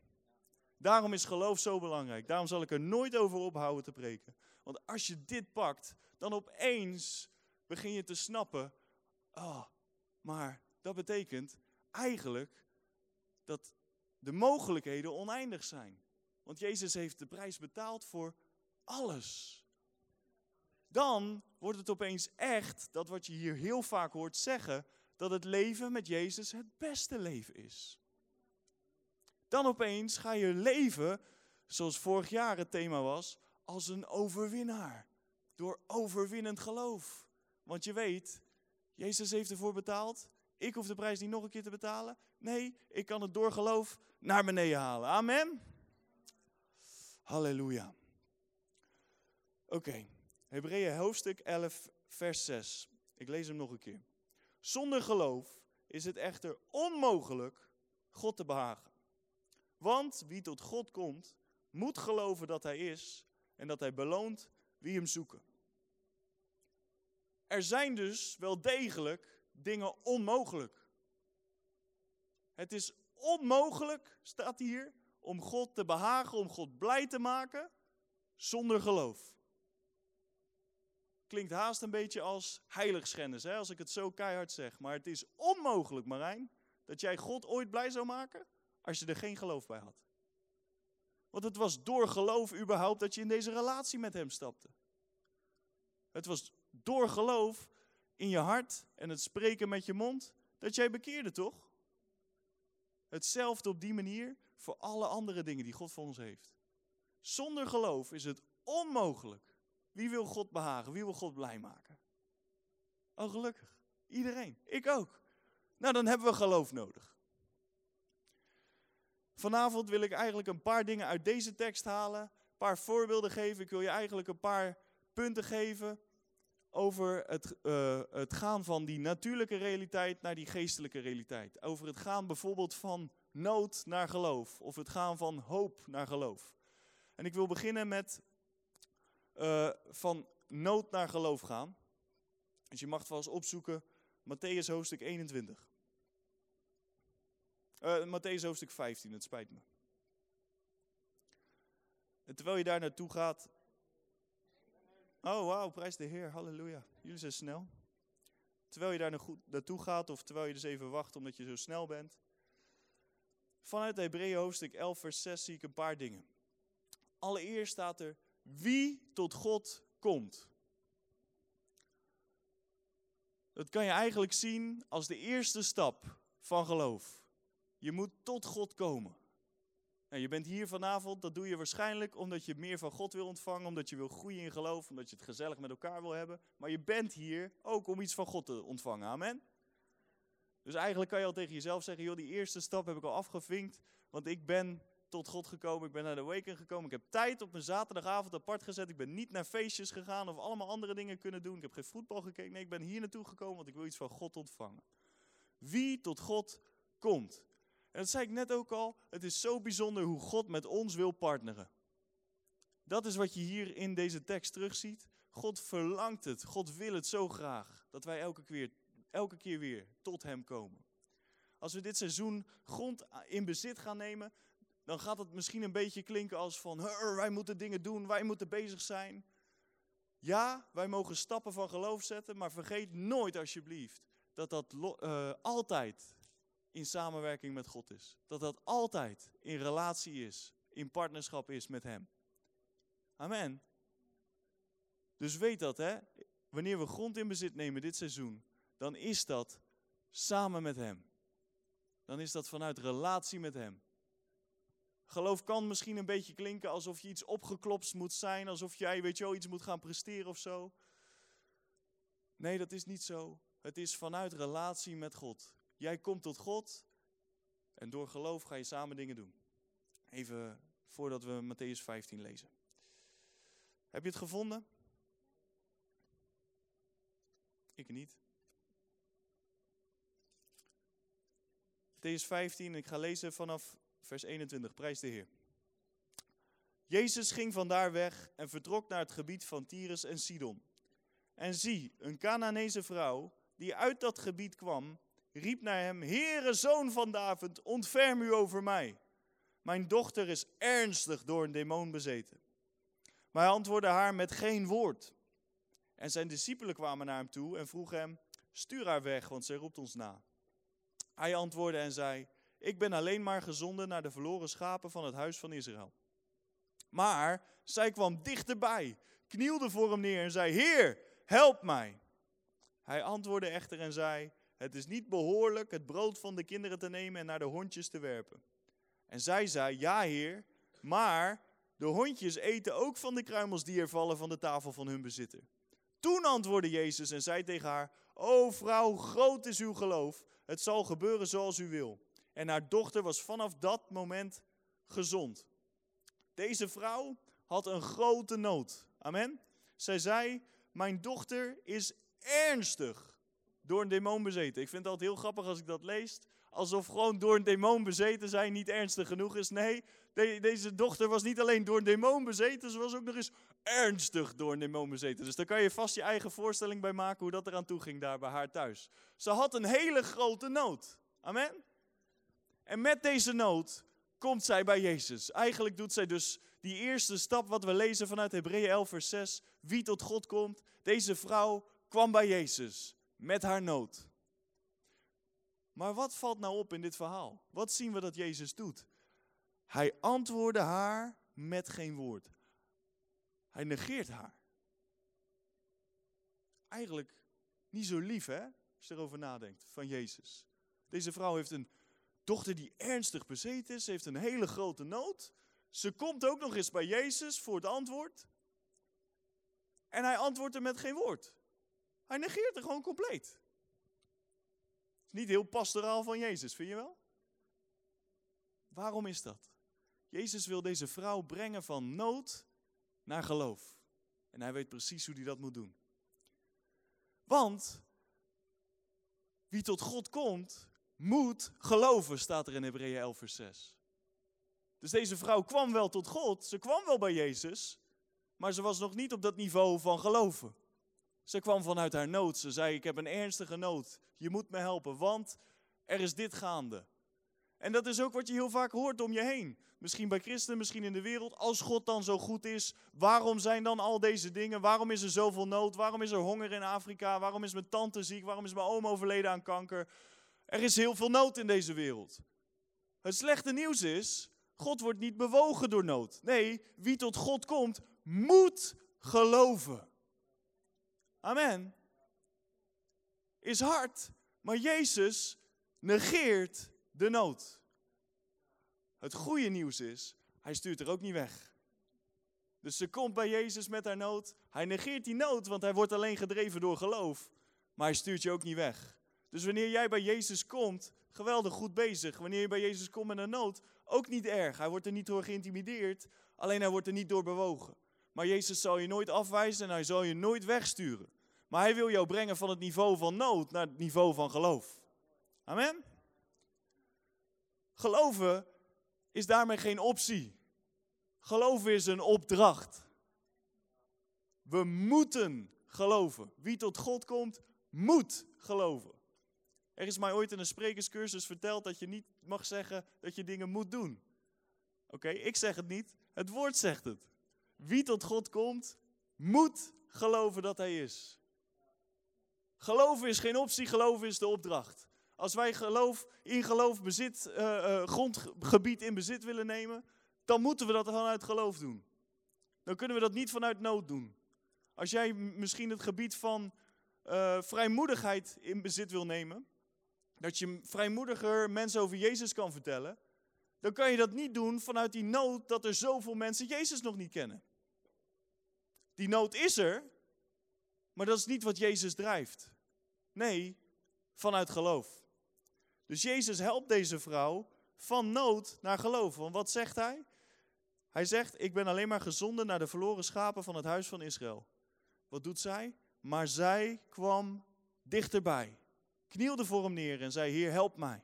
Daarom is geloof zo belangrijk. Daarom zal ik er nooit over ophouden te preken. Want als je dit pakt, dan opeens begin je te snappen, oh, maar dat betekent eigenlijk dat de mogelijkheden oneindig zijn. Want Jezus heeft de prijs betaald voor alles. Dan wordt het opeens echt dat wat je hier heel vaak hoort zeggen, dat het leven met Jezus het beste leven is. Dan opeens ga je leven, zoals vorig jaar het thema was, als een overwinnaar. Door overwinnend geloof. Want je weet, Jezus heeft ervoor betaald. Ik hoef de prijs niet nog een keer te betalen. Nee, ik kan het door geloof naar beneden halen. Amen. Halleluja. Oké, okay. Hebreeën hoofdstuk elf, vers zes. Ik lees hem nog een keer. Zonder geloof is het echter onmogelijk God te behagen. Want wie tot God komt, moet geloven dat hij is en dat hij beloont wie hem zoeken. Er zijn dus wel degelijk dingen onmogelijk. Het is onmogelijk, staat hier, om God te behagen, om God blij te maken, zonder geloof. Klinkt haast een beetje als heiligschennis, hè, als ik het zo keihard zeg. Maar het is onmogelijk, Marijn, dat jij God ooit blij zou maken als je er geen geloof bij had. Want het was door geloof überhaupt dat je in deze relatie met hem stapte. Het was door geloof in je hart en het spreken met je mond dat jij bekeerde, toch? Hetzelfde op die manier voor alle andere dingen die God voor ons heeft. Zonder geloof is het onmogelijk. Wie wil God behagen? Wie wil God blij maken? Oh, gelukkig. Iedereen. Ik ook. Nou, dan hebben we geloof nodig. Vanavond wil ik eigenlijk een paar dingen uit deze tekst halen. Een paar voorbeelden geven. Ik wil je eigenlijk een paar punten geven over het, uh, het gaan van die natuurlijke realiteit naar die geestelijke realiteit. Over het gaan bijvoorbeeld van nood naar geloof. Of het gaan van hoop naar geloof. En ik wil beginnen met uh, van nood naar geloof gaan. Dus je mag het wel eens opzoeken. Mattheüs hoofdstuk eenentwintig. Uh, Mattheüs hoofdstuk vijftien, het spijt me. En terwijl je daar naartoe gaat... Oh, wauw, prijs de Heer, halleluja. Jullie zijn snel. Terwijl je daar naartoe gaat of terwijl je dus even wacht omdat je zo snel bent. Vanuit Hebreeën hoofdstuk elf vers zes zie ik een paar dingen. Allereerst staat er, wie tot God komt. Dat kan je eigenlijk zien als de eerste stap van geloof. Je moet tot God komen. Nou, je bent hier vanavond, dat doe je waarschijnlijk omdat je meer van God wil ontvangen, omdat je wil groeien in geloof, omdat je het gezellig met elkaar wil hebben. Maar je bent hier ook om iets van God te ontvangen, amen? Dus eigenlijk kan je al tegen jezelf zeggen, joh, die eerste stap heb ik al afgevinkt, want ik ben tot God gekomen, ik ben naar de Awaken gekomen, ik heb tijd op mijn zaterdagavond apart gezet, ik ben niet naar feestjes gegaan of allemaal andere dingen kunnen doen, ik heb geen voetbal gekeken, nee, ik ben hier naartoe gekomen, want ik wil iets van God ontvangen. Wie tot God komt. En dat zei ik net ook al, het is zo bijzonder hoe God met ons wil partneren. Dat is wat je hier in deze tekst terugziet. God verlangt het, God wil het zo graag, dat wij elke keer, elke keer weer tot hem komen. Als we dit seizoen grond in bezit gaan nemen, dan gaat het misschien een beetje klinken als van, wij moeten dingen doen, wij moeten bezig zijn. Ja, wij mogen stappen van geloof zetten, maar vergeet nooit alsjeblieft dat dat uh, altijd... in samenwerking met God is. Dat dat altijd in relatie is, in partnerschap is met hem. Amen. Dus weet dat, hè? Wanneer we grond in bezit nemen dit seizoen, dan is dat samen met hem. Dan is dat vanuit relatie met hem. Geloof kan misschien een beetje klinken alsof je iets opgeklopt moet zijn, alsof jij, weet je wel, iets moet gaan presteren of zo. Nee, dat is niet zo. Het is vanuit relatie met God. Jij komt tot God en door geloof ga je samen dingen doen. Even voordat we Mattheüs vijftien lezen. Heb je het gevonden? Ik niet. Mattheüs vijftien, ik ga lezen vanaf vers eenentwintig, prijs de Heer. Jezus ging vandaar weg en vertrok naar het gebied van Tyrus en Sidon. En zie, een Canaanese vrouw die uit dat gebied kwam, riep naar hem: Heere, zoon van David, ontferm u over mij. Mijn dochter is ernstig door een demon bezeten. Maar hij antwoordde haar met geen woord. En zijn discipelen kwamen naar hem toe en vroegen hem: Stuur haar weg, want zij roept ons na. Hij antwoordde en zei: Ik ben alleen maar gezonden naar de verloren schapen van het huis van Israël. Maar zij kwam dichterbij, knielde voor hem neer en zei: Heer, help mij. Hij antwoordde echter en zei: Het is niet behoorlijk het brood van de kinderen te nemen en naar de hondjes te werpen. En zij zei: Ja, Heer, maar de hondjes eten ook van de kruimels die er vallen van de tafel van hun bezitter. Toen antwoordde Jezus en zei tegen haar: O vrouw, groot is uw geloof, het zal gebeuren zoals u wil. En haar dochter was vanaf dat moment gezond. Deze vrouw had een grote nood. Amen. Zij zei: Mijn dochter is ernstig door een demon bezeten. Ik vind het altijd heel grappig als ik dat lees. Alsof gewoon door een demon bezeten zijn niet ernstig genoeg is. Nee, de, deze dochter was niet alleen door een demon bezeten. Ze was ook nog eens ernstig door een demon bezeten. Dus daar kan je vast je eigen voorstelling bij maken hoe dat eraan toe ging daar bij haar thuis. Ze had een hele grote nood. Amen. En met deze nood komt zij bij Jezus. Eigenlijk doet zij dus die eerste stap wat we lezen vanuit Hebreeën elf vers zes. Wie tot God komt. Deze vrouw kwam bij Jezus met haar nood. Maar wat valt nou op in dit verhaal? Wat zien we dat Jezus doet? Hij antwoordde haar met geen woord. Hij negeert haar. Eigenlijk niet zo lief, hè? Als je erover nadenkt, van Jezus. Deze vrouw heeft een dochter die ernstig bezeten is, heeft een hele grote nood. Ze komt ook nog eens bij Jezus voor het antwoord. En hij antwoordt er met geen woord. Hij negeert er gewoon compleet. Niet heel pastoraal van Jezus, vind je wel? Waarom is dat? Jezus wil deze vrouw brengen van nood naar geloof. En hij weet precies hoe hij dat moet doen. Want wie tot God komt, moet geloven, staat er in Hebreeën elf vers zes. Dus deze vrouw kwam wel tot God, ze kwam wel bij Jezus, maar ze was nog niet op dat niveau van geloven. Ze kwam vanuit haar nood, ze zei: Ik heb een ernstige nood, je moet me helpen, want er is dit gaande. En dat is ook wat je heel vaak hoort om je heen. Misschien bij christenen, misschien in de wereld. Als God dan zo goed is, waarom zijn dan al deze dingen? Waarom is er zoveel nood? Waarom is er honger in Afrika? Waarom is mijn tante ziek? Waarom is mijn oom overleden aan kanker? Er is heel veel nood in deze wereld. Het slechte nieuws is, God wordt niet bewogen door nood. Nee, wie tot God komt, moet geloven. Amen. Is hard, maar Jezus negeert de nood. Het goede nieuws is, hij stuurt er ook niet weg. Dus ze komt bij Jezus met haar nood. Hij negeert die nood, want hij wordt alleen gedreven door geloof. Maar hij stuurt je ook niet weg. Dus wanneer jij bij Jezus komt, geweldig goed bezig. Wanneer je bij Jezus komt met een nood, ook niet erg. Hij wordt er niet door geïntimideerd, alleen hij wordt er niet door bewogen. Maar Jezus zal je nooit afwijzen en hij zal je nooit wegsturen. Maar hij wil jou brengen van het niveau van nood naar het niveau van geloof. Amen? Geloven is daarmee geen optie. Geloven is een opdracht. We moeten geloven. Wie tot God komt, moet geloven. Er is mij ooit in een sprekerscursus verteld dat je niet mag zeggen dat je dingen moet doen. Oké, okay, ik zeg het niet, het woord zegt het. Wie tot God komt, moet geloven dat hij is. Geloven is geen optie, geloven is de opdracht. Als wij geloof, in geloof bezit, uh, uh, grondgebied in bezit willen nemen, dan moeten we dat vanuit geloof doen. Dan kunnen we dat niet vanuit nood doen. Als jij misschien het gebied van uh, vrijmoedigheid in bezit wil nemen, dat je vrijmoediger mensen over Jezus kan vertellen, dan kan je dat niet doen vanuit die nood dat er zoveel mensen Jezus nog niet kennen. Die nood is er, maar dat is niet wat Jezus drijft. Nee, vanuit geloof. Dus Jezus helpt deze vrouw van nood naar geloof. Want wat zegt hij? Hij zegt, ik ben alleen maar gezonden naar de verloren schapen van het huis van Israël. Wat doet zij? Maar zij kwam dichterbij. Knielde voor hem neer en zei, Heer, help mij.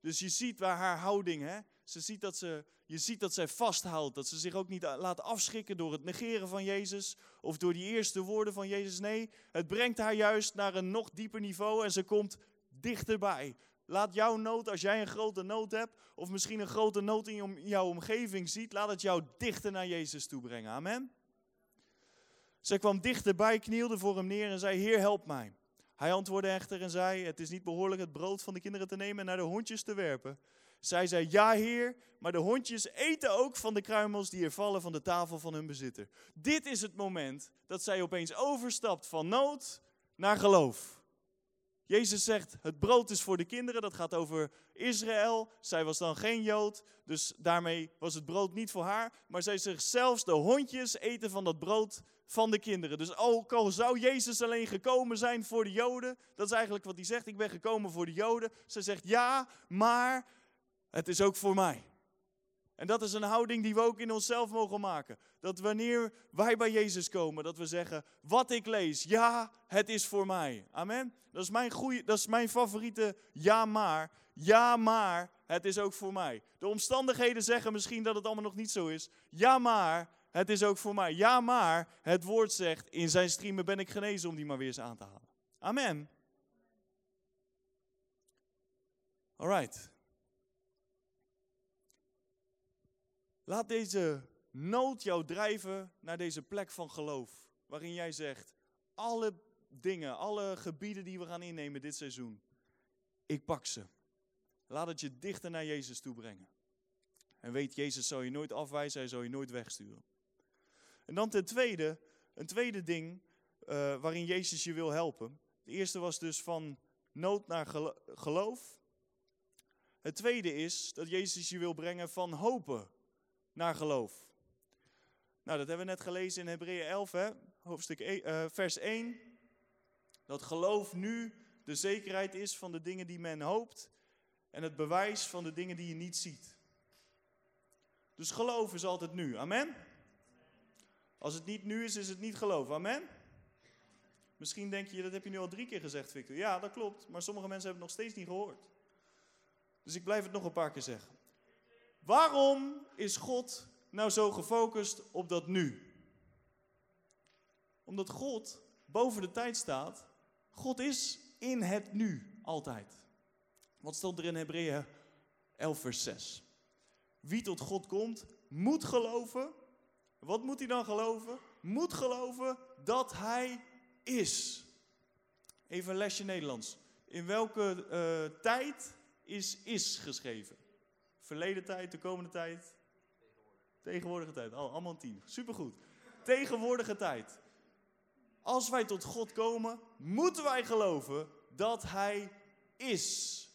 Dus je ziet waar haar houding, hè? Ze ziet dat ze, je ziet dat zij vasthoudt. Dat ze zich ook niet laat afschrikken door het negeren van Jezus. Of door die eerste woorden van Jezus. Nee, het brengt haar juist naar een nog dieper niveau. En ze komt dichterbij. Laat jouw nood, als jij een grote nood hebt. Of misschien een grote nood in jouw omgeving ziet. Laat het jou dichter naar Jezus toe brengen. Amen. Zij kwam dichterbij, knielde voor hem neer en zei, Heer, help mij. Hij antwoordde echter en zei, het is niet behoorlijk het brood van de kinderen te nemen en naar de hondjes te werpen. Zij zei, ja Heer, maar de hondjes eten ook van de kruimels die er vallen van de tafel van hun bezitter. Dit is het moment dat zij opeens overstapt van nood naar geloof. Jezus zegt, het brood is voor de kinderen, dat gaat over Israël. Zij was dan geen Jood, dus daarmee was het brood niet voor haar. Maar zij zegt, zelfs de hondjes eten van dat brood van de kinderen. Dus ook al zou Jezus alleen gekomen zijn voor de Joden, dat is eigenlijk wat hij zegt, ik ben gekomen voor de Joden. Zij zegt, ja, maar het is ook voor mij. En dat is een houding die we ook in onszelf mogen maken. Dat wanneer wij bij Jezus komen, dat we zeggen, wat ik lees, ja, het is voor mij. Amen. Dat is mijn, goeie, dat is mijn favoriete ja maar. Ja maar, het is ook voor mij. De omstandigheden zeggen misschien dat het allemaal nog niet zo is. Ja maar, het is ook voor mij. Ja maar, het woord zegt, in zijn striemen ben ik genezen, om die maar weer eens aan te halen. Amen. Alright. Laat deze nood jou drijven naar deze plek van geloof. Waarin jij zegt, alle dingen, alle gebieden die we gaan innemen dit seizoen, ik pak ze. Laat het je dichter naar Jezus toe brengen. En weet, Jezus zal je nooit afwijzen, hij zal je nooit wegsturen. En dan ten tweede, een tweede ding uh, waarin Jezus je wil helpen. De eerste was dus van nood naar gelo- geloof. Het tweede is dat Jezus je wil brengen van hopen naar geloof. Nou, dat hebben we net gelezen in Hebreeën elf, hè? Hoofdstuk één, uh, vers één. Dat geloof nu de zekerheid is van de dingen die men hoopt en het bewijs van de dingen die je niet ziet. Dus geloof is altijd nu. Amen? Als het niet nu is, is het niet geloof. Amen? Misschien denk je, dat heb je nu al drie keer gezegd, Victor. Ja, dat klopt, maar sommige mensen hebben het nog steeds niet gehoord. Dus ik blijf het nog een paar keer zeggen. Waarom is God nou zo gefocust op dat nu? Omdat God boven de tijd staat. God is in het nu altijd. Wat stond er in Hebreeën elf vers zes? Wie tot God komt, moet geloven. Wat moet hij dan geloven? Moet geloven dat hij is. Even een lesje Nederlands. In welke uh, tijd is is geschreven? Verleden tijd, de komende tijd. Tegenwoordige, Tegenwoordige tijd. Oh, allemaal een tien. Supergoed. Tegenwoordige tijd. Als wij tot God komen, moeten wij geloven dat hij is.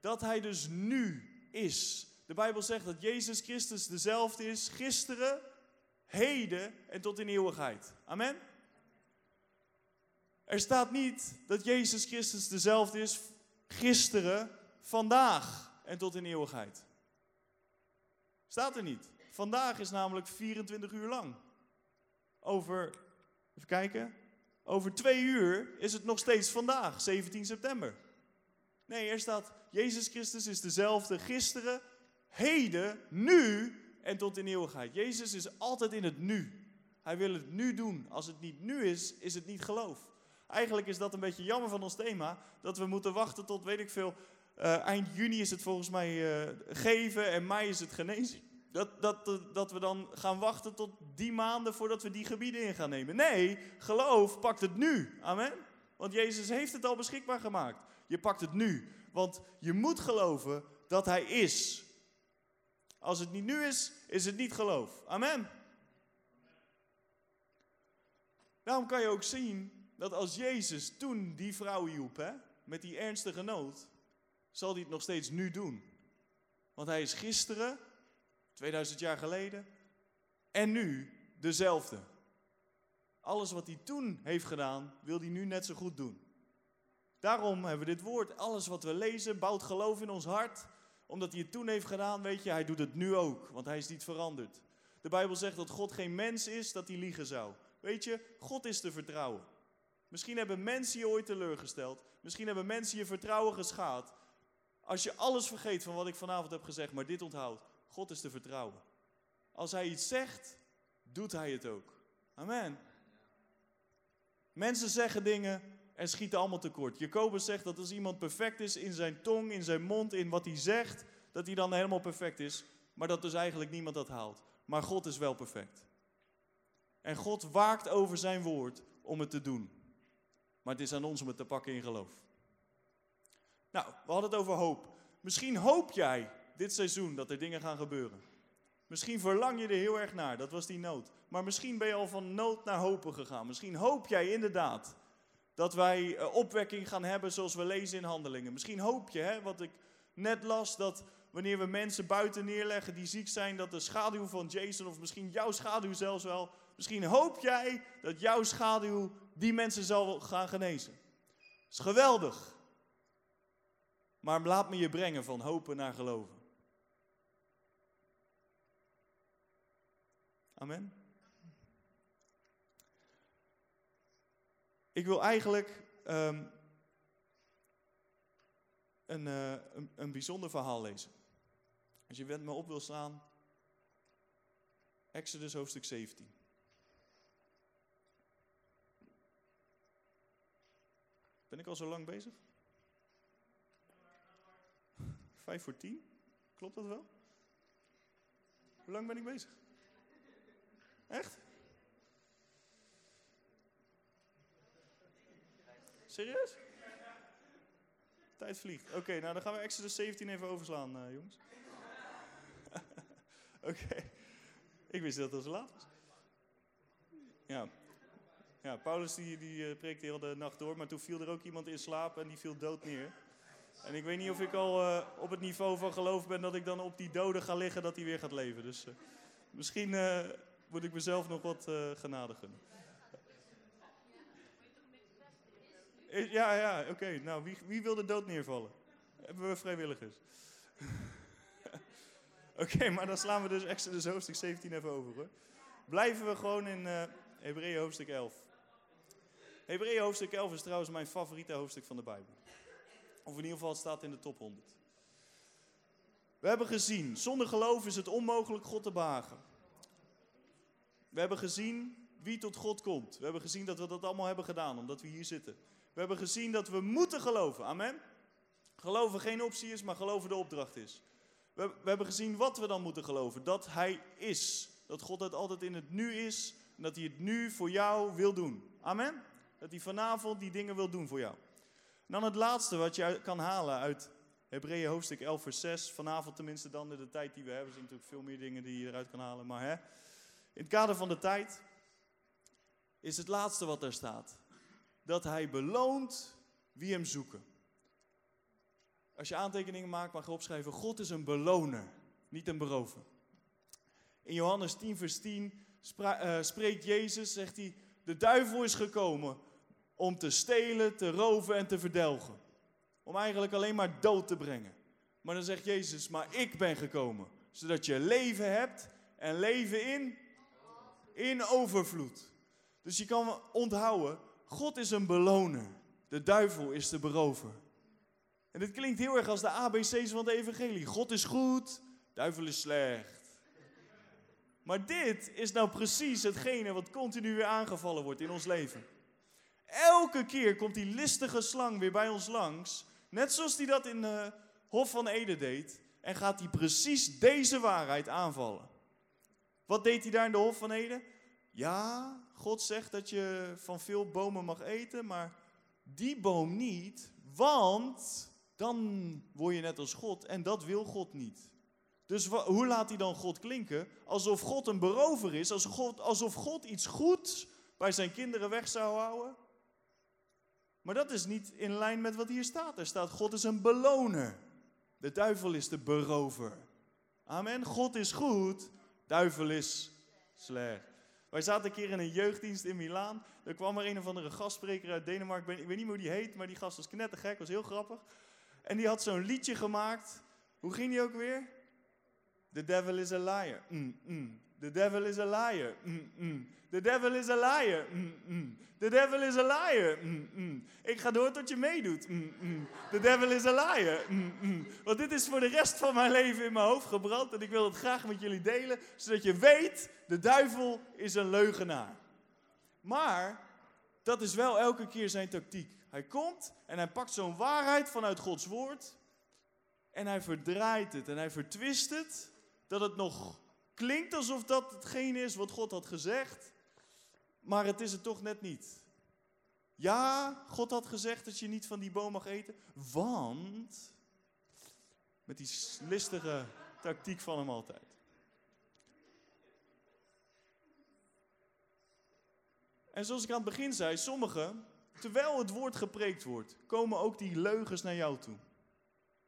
Dat hij dus nu is. De Bijbel zegt dat Jezus Christus dezelfde is gisteren, heden en tot in eeuwigheid. Amen? Er staat niet dat Jezus Christus dezelfde is gisteren, vandaag en tot in eeuwigheid. Staat er niet. Vandaag is namelijk vierentwintig uur lang. Over, even kijken, over twee uur is het nog steeds vandaag, zeventien september. Nee, er staat, Jezus Christus is dezelfde gisteren, heden, nu en tot in eeuwigheid. Jezus is altijd in het nu. Hij wil het nu doen. Als het niet nu is, is het niet geloof. Eigenlijk is dat een beetje jammer van ons thema, dat we moeten wachten tot, weet ik veel... Uh, eind juni is het volgens mij uh, geven en mei is het genezing. Dat, dat, dat we dan gaan wachten tot die maanden voordat we die gebieden in gaan nemen. Nee, geloof pakt het nu. Amen. Want Jezus heeft het al beschikbaar gemaakt. Je pakt het nu. Want je moet geloven dat hij is. Als het niet nu is, is het niet geloof. Amen. Daarom kan je ook zien dat als Jezus toen die vrouw hielp, hè, met die ernstige nood... zal hij het nog steeds nu doen. Want hij is gisteren, tweeduizend jaar geleden, en nu dezelfde. Alles wat hij toen heeft gedaan, wil hij nu net zo goed doen. Daarom hebben we dit woord, alles wat we lezen, bouwt geloof in ons hart. Omdat hij het toen heeft gedaan, weet je, hij doet het nu ook, want hij is niet veranderd. De Bijbel zegt dat God geen mens is, dat hij liegen zou. Weet je, God is te vertrouwen. Misschien hebben mensen je ooit teleurgesteld. Misschien hebben mensen je vertrouwen geschaad. Als je alles vergeet van wat ik vanavond heb gezegd, maar dit onthoudt. God is te vertrouwen. Als hij iets zegt, doet hij het ook. Amen. Mensen zeggen dingen en schieten allemaal tekort. Jacobus zegt dat als iemand perfect is in zijn tong, in zijn mond, in wat hij zegt, dat hij dan helemaal perfect is. Maar dat dus eigenlijk niemand dat haalt. Maar God is wel perfect. En God waakt over zijn woord om het te doen. Maar het is aan ons om het te pakken in geloof. Nou, we hadden het over hoop. Misschien hoop jij dit seizoen dat er dingen gaan gebeuren. Misschien verlang je er heel erg naar, dat was die nood. Maar misschien ben je al van nood naar hopen gegaan. Misschien hoop jij inderdaad dat wij opwekking gaan hebben zoals we lezen in Handelingen. Misschien hoop je, hè, wat ik net las, dat wanneer we mensen buiten neerleggen die ziek zijn, dat de schaduw van Jason, of misschien jouw schaduw zelfs wel, misschien hoop jij dat jouw schaduw die mensen zal gaan genezen. Dat is geweldig. Maar laat me je brengen van hopen naar geloven. Amen. Ik wil eigenlijk um, een, uh, een, een bijzonder verhaal lezen. Als je met me op wil slaan, Exodus hoofdstuk zeventien. Ben ik al zo lang bezig? Vijf voor tien? Klopt dat wel? Hoe lang ben ik bezig? Echt? Serieus? Tijd vliegt. Oké, okay, nou dan gaan we Exodus zeventien even overslaan, uh, jongens. Oké. Okay. Ik wist dat het al zo laat was. Ja. Ja, Paulus die, die preekte heel de nacht door, maar toen viel er ook iemand in slaap en die viel dood neer. En ik weet niet of ik al uh, op het niveau van geloof ben dat ik dan op die dode ga liggen dat hij weer gaat leven. Dus uh, misschien uh, moet ik mezelf nog wat uh, genade gunnen. Ja, ja, oké. Okay. Nou, wie, wie wil de dood neervallen? Hebben we vrijwilligers? Oké, okay, maar dan slaan we dus Exodus hoofdstuk zeventien even over, hoor. Blijven we gewoon in uh, Hebreeën hoofdstuk elf. Hebreeën hoofdstuk elf is trouwens mijn favoriete hoofdstuk van de Bijbel. Of in ieder geval, het staat in de top honderd. We hebben gezien, zonder geloof is het onmogelijk God te behagen. We hebben gezien wie tot God komt. We hebben gezien dat we dat allemaal hebben gedaan, omdat we hier zitten. We hebben gezien dat we moeten geloven, amen. Geloven geen optie is, maar geloven de opdracht is. We, we hebben gezien wat we dan moeten geloven. Dat Hij is. Dat God het altijd in het nu is. En dat Hij het nu voor jou wil doen. Amen. Dat Hij vanavond die dingen wil doen voor jou. En dan het laatste wat je kan halen uit Hebreeën hoofdstuk elf vers zes. Vanavond tenminste dan in de tijd die we hebben. Er zijn natuurlijk veel meer dingen die je eruit kan halen. Maar hè, in het kader van de tijd is het laatste wat daar staat. Dat Hij beloont wie Hem zoeken. Als je aantekeningen maakt mag je opschrijven. God is een beloner, niet een berover. In Johannes tien vers tien spra- uh, spreekt Jezus, zegt Hij. De duivel is gekomen om te stelen, te roven en te verdelgen. Om eigenlijk alleen maar dood te brengen. Maar dan zegt Jezus, maar ik ben gekomen. Zodat je leven hebt en leven in, in overvloed. Dus je kan onthouden, God is een beloner. De duivel is de berover. En dit klinkt heel erg als de A B C's van de evangelie. God is goed, duivel is slecht. Maar dit is nou precies hetgene wat continu weer aangevallen wordt in ons leven. Elke keer komt die listige slang weer bij ons langs, net zoals hij dat in de Hof van Eden deed, en gaat hij precies deze waarheid aanvallen. Wat deed hij daar in de Hof van Eden? Ja, God zegt dat je van veel bomen mag eten, maar die boom niet, want dan word je net als God en dat wil God niet. Dus wa- hoe laat hij dan God klinken? Alsof God een berover is, alsof God, alsof God iets goeds bij zijn kinderen weg zou houden. Maar dat is niet in lijn met wat hier staat. Er staat, God is een beloner. De duivel is de berover. Amen. God is goed, duivel is slecht. Wij zaten een keer in een jeugddienst in Milaan. Er kwam er een of andere gastspreker uit Denemarken. Ik weet niet meer hoe die heet, maar die gast was knettergek. Was heel grappig. En die had zo'n liedje gemaakt. Hoe ging die ook weer? The devil is a liar. Mm, mm. The devil is a liar. Mm, mm. The devil is a liar. Mm, mm. The devil is a liar. Mm, mm. Ik ga door tot je meedoet. Mm, mm. The devil is a liar. Mm, mm. Want dit is voor de rest van mijn leven in mijn hoofd gebrand. En ik wil het graag met jullie delen. Zodat je weet, de duivel is een leugenaar. Maar dat is wel elke keer zijn tactiek. Hij komt en hij pakt zo'n waarheid vanuit Gods woord. En hij verdraait het en hij vertwist het. Dat het nog klinkt alsof dat hetgeen is wat God had gezegd. Maar het is het toch net niet. Ja, God had gezegd dat je niet van die boom mag eten. Want, met die listige tactiek van hem altijd. En zoals ik aan het begin zei, sommigen, terwijl het woord gepreekt wordt, komen ook die leugens naar jou toe.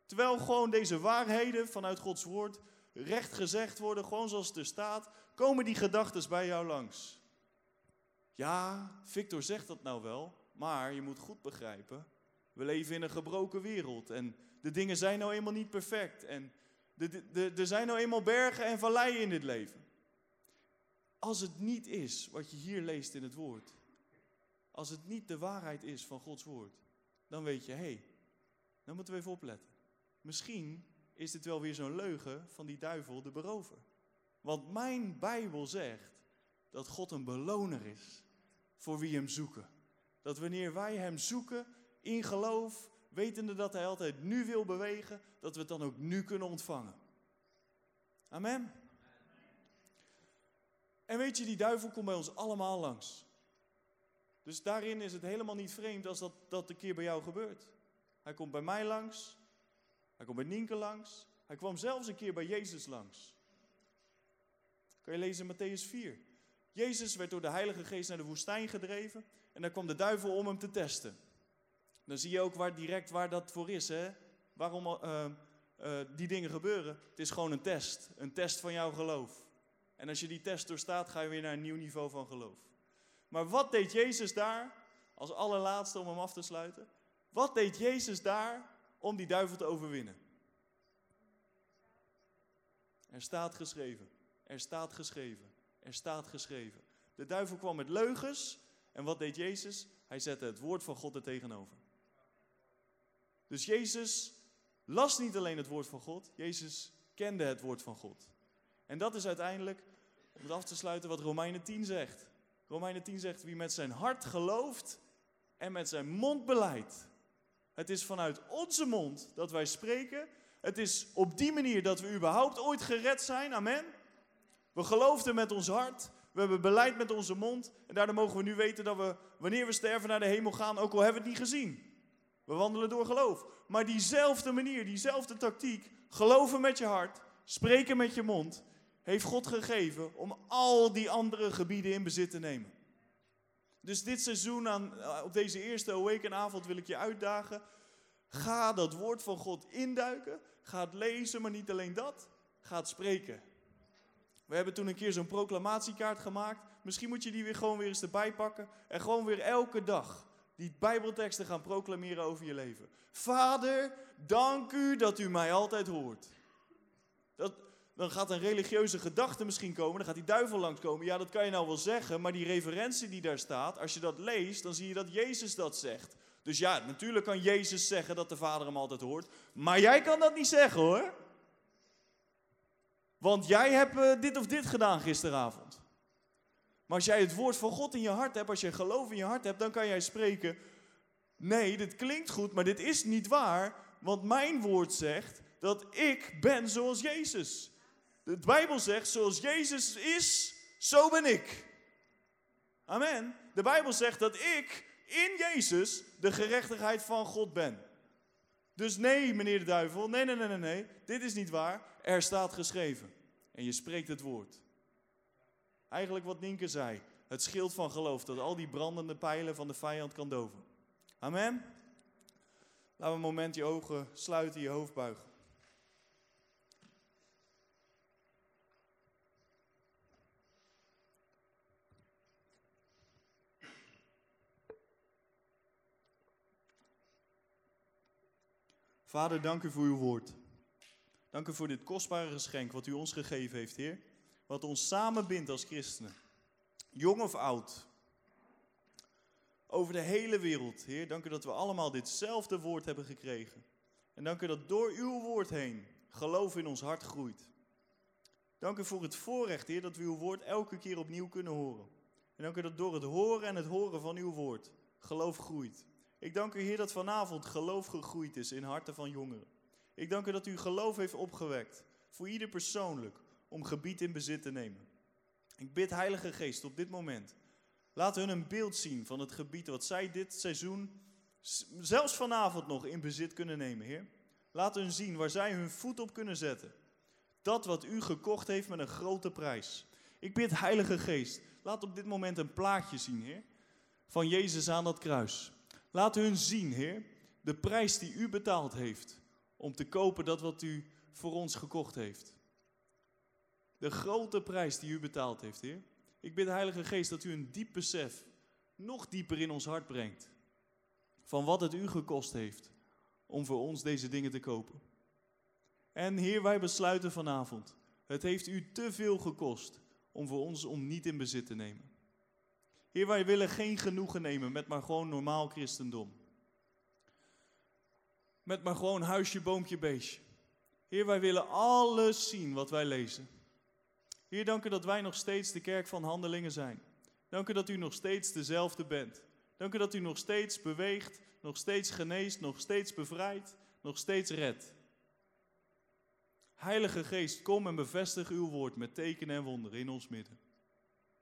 Terwijl gewoon deze waarheden vanuit Gods woord recht gezegd worden, gewoon zoals het er staat, komen die gedachten bij jou langs. Ja, Victor zegt dat nou wel, maar je moet goed begrijpen, we leven in een gebroken wereld en de dingen zijn nou eenmaal niet perfect en de, de, de, er zijn nou eenmaal bergen en valleien in dit leven. Als het niet is wat je hier leest in het woord, als het niet de waarheid is van Gods woord, dan weet je, hé, hey, dan moeten we even opletten. Misschien is dit wel weer zo'n leugen van die duivel, de berover. Want mijn Bijbel zegt dat God een beloner is voor wie hem zoeken. Dat wanneer wij hem zoeken in geloof, wetende dat hij altijd nu wil bewegen, dat we het dan ook nu kunnen ontvangen. Amen. En weet je, die duivel komt bij ons allemaal langs. Dus daarin is het helemaal niet vreemd als dat, dat een keer bij jou gebeurt. Hij komt bij mij langs. Hij komt bij Nienke langs. Hij kwam zelfs een keer bij Jezus langs. Kan je lezen in Mattheüs vier. Jezus werd door de Heilige Geest naar de woestijn gedreven. En daar kwam de duivel om hem te testen. Dan zie je ook waar, direct waar dat voor is. Hè? Waarom uh, uh, die dingen gebeuren. Het is gewoon een test. Een test van jouw geloof. En als je die test doorstaat, ga je weer naar een nieuw niveau van geloof. Maar wat deed Jezus daar? Als allerlaatste om hem af te sluiten. Wat deed Jezus daar? Om die duivel te overwinnen. Er staat geschreven. Er staat geschreven. Er staat geschreven. De duivel kwam met leugens. En wat deed Jezus? Hij zette het woord van God er tegenover. Dus Jezus las niet alleen het woord van God. Jezus kende het woord van God. En dat is uiteindelijk, om het af te sluiten, wat Romeinen tien zegt. Romeinen tien zegt, wie met zijn hart gelooft en met zijn mond belijdt. Het is vanuit onze mond dat wij spreken. Het is op die manier dat we überhaupt ooit gered zijn. Amen. We geloofden met ons hart. We hebben beleid met onze mond. En daardoor mogen we nu weten dat we, wanneer we sterven, naar de hemel gaan. Ook al hebben we het niet gezien. We wandelen door geloof. Maar diezelfde manier, diezelfde tactiek. Geloven met je hart. Spreken met je mond. Heeft God gegeven om al die andere gebieden in bezit te nemen. Dus dit seizoen, aan, op deze eerste Awaken-avond wil ik je uitdagen. Ga dat woord van God induiken. Ga het lezen, maar niet alleen dat. Ga het spreken. We hebben toen een keer zo'n proclamatiekaart gemaakt. Misschien moet je die weer gewoon weer eens erbij pakken. En gewoon weer elke dag die Bijbelteksten gaan proclameren over je leven. Vader, dank u dat u mij altijd hoort. Dat... Dan gaat een religieuze gedachte misschien komen, dan gaat die duivel langskomen. Ja, dat kan je nou wel zeggen, maar die referentie die daar staat, als je dat leest, dan zie je dat Jezus dat zegt. Dus ja, natuurlijk kan Jezus zeggen dat de Vader hem altijd hoort, maar jij kan dat niet zeggen hoor. Want jij hebt uh, dit of dit gedaan gisteravond. Maar als jij het woord van God in je hart hebt, als jij geloof in je hart hebt, dan kan jij spreken. Nee, dit klinkt goed, maar dit is niet waar, want mijn woord zegt dat ik ben zoals Jezus. De Bijbel zegt, zoals Jezus is, zo ben ik. Amen. De Bijbel zegt dat ik in Jezus de gerechtigheid van God ben. Dus nee, meneer de duivel, nee, nee, nee, nee, nee. Dit is niet waar. Er staat geschreven. En je spreekt het woord. Eigenlijk wat Nienke zei. Het schild van geloof dat al die brandende pijlen van de vijand kan doven. Amen. Laten we een moment je ogen sluiten, je hoofd buigen. Vader, dank u voor uw woord. Dank u voor dit kostbare geschenk wat u ons gegeven heeft, Heer. Wat ons samenbindt als christenen. Jong of oud. Over de hele wereld, Heer. Dank u dat we allemaal ditzelfde woord hebben gekregen. En dank u dat door uw woord heen geloof in ons hart groeit. Dank u voor het voorrecht, Heer, dat we uw woord elke keer opnieuw kunnen horen. En dank u dat door het horen en het horen van uw woord geloof groeit. Ik dank u, Heer, dat vanavond geloof gegroeid is in harten van jongeren. Ik dank u dat u geloof heeft opgewekt, voor ieder persoonlijk, om gebied in bezit te nemen. Ik bid, Heilige Geest, op dit moment, laat hun een beeld zien van het gebied wat zij dit seizoen, zelfs vanavond nog, in bezit kunnen nemen, Heer. Laat hun zien waar zij hun voet op kunnen zetten. Dat wat u gekocht heeft met een grote prijs. Ik bid, Heilige Geest, laat op dit moment een plaatje zien, Heer, van Jezus aan dat kruis. Laat hun zien, Heer, de prijs die u betaald heeft om te kopen dat wat u voor ons gekocht heeft. De grote prijs die u betaald heeft, Heer. Ik bid, Heilige Geest, dat u een diep besef nog dieper in ons hart brengt van wat het u gekost heeft om voor ons deze dingen te kopen. En Heer, wij besluiten vanavond, het heeft u te veel gekost om voor ons om niet in bezit te nemen. Heer, wij willen geen genoegen nemen met maar gewoon normaal christendom. Met maar gewoon huisje, boompje, beestje. Heer, wij willen alles zien wat wij lezen. Heer, dank u dat wij nog steeds de kerk van Handelingen zijn. Dank u dat u nog steeds dezelfde bent. Dank u dat u nog steeds beweegt, nog steeds geneest, nog steeds bevrijdt, nog steeds redt. Heilige Geest, kom en bevestig uw woord met tekenen en wonderen in ons midden.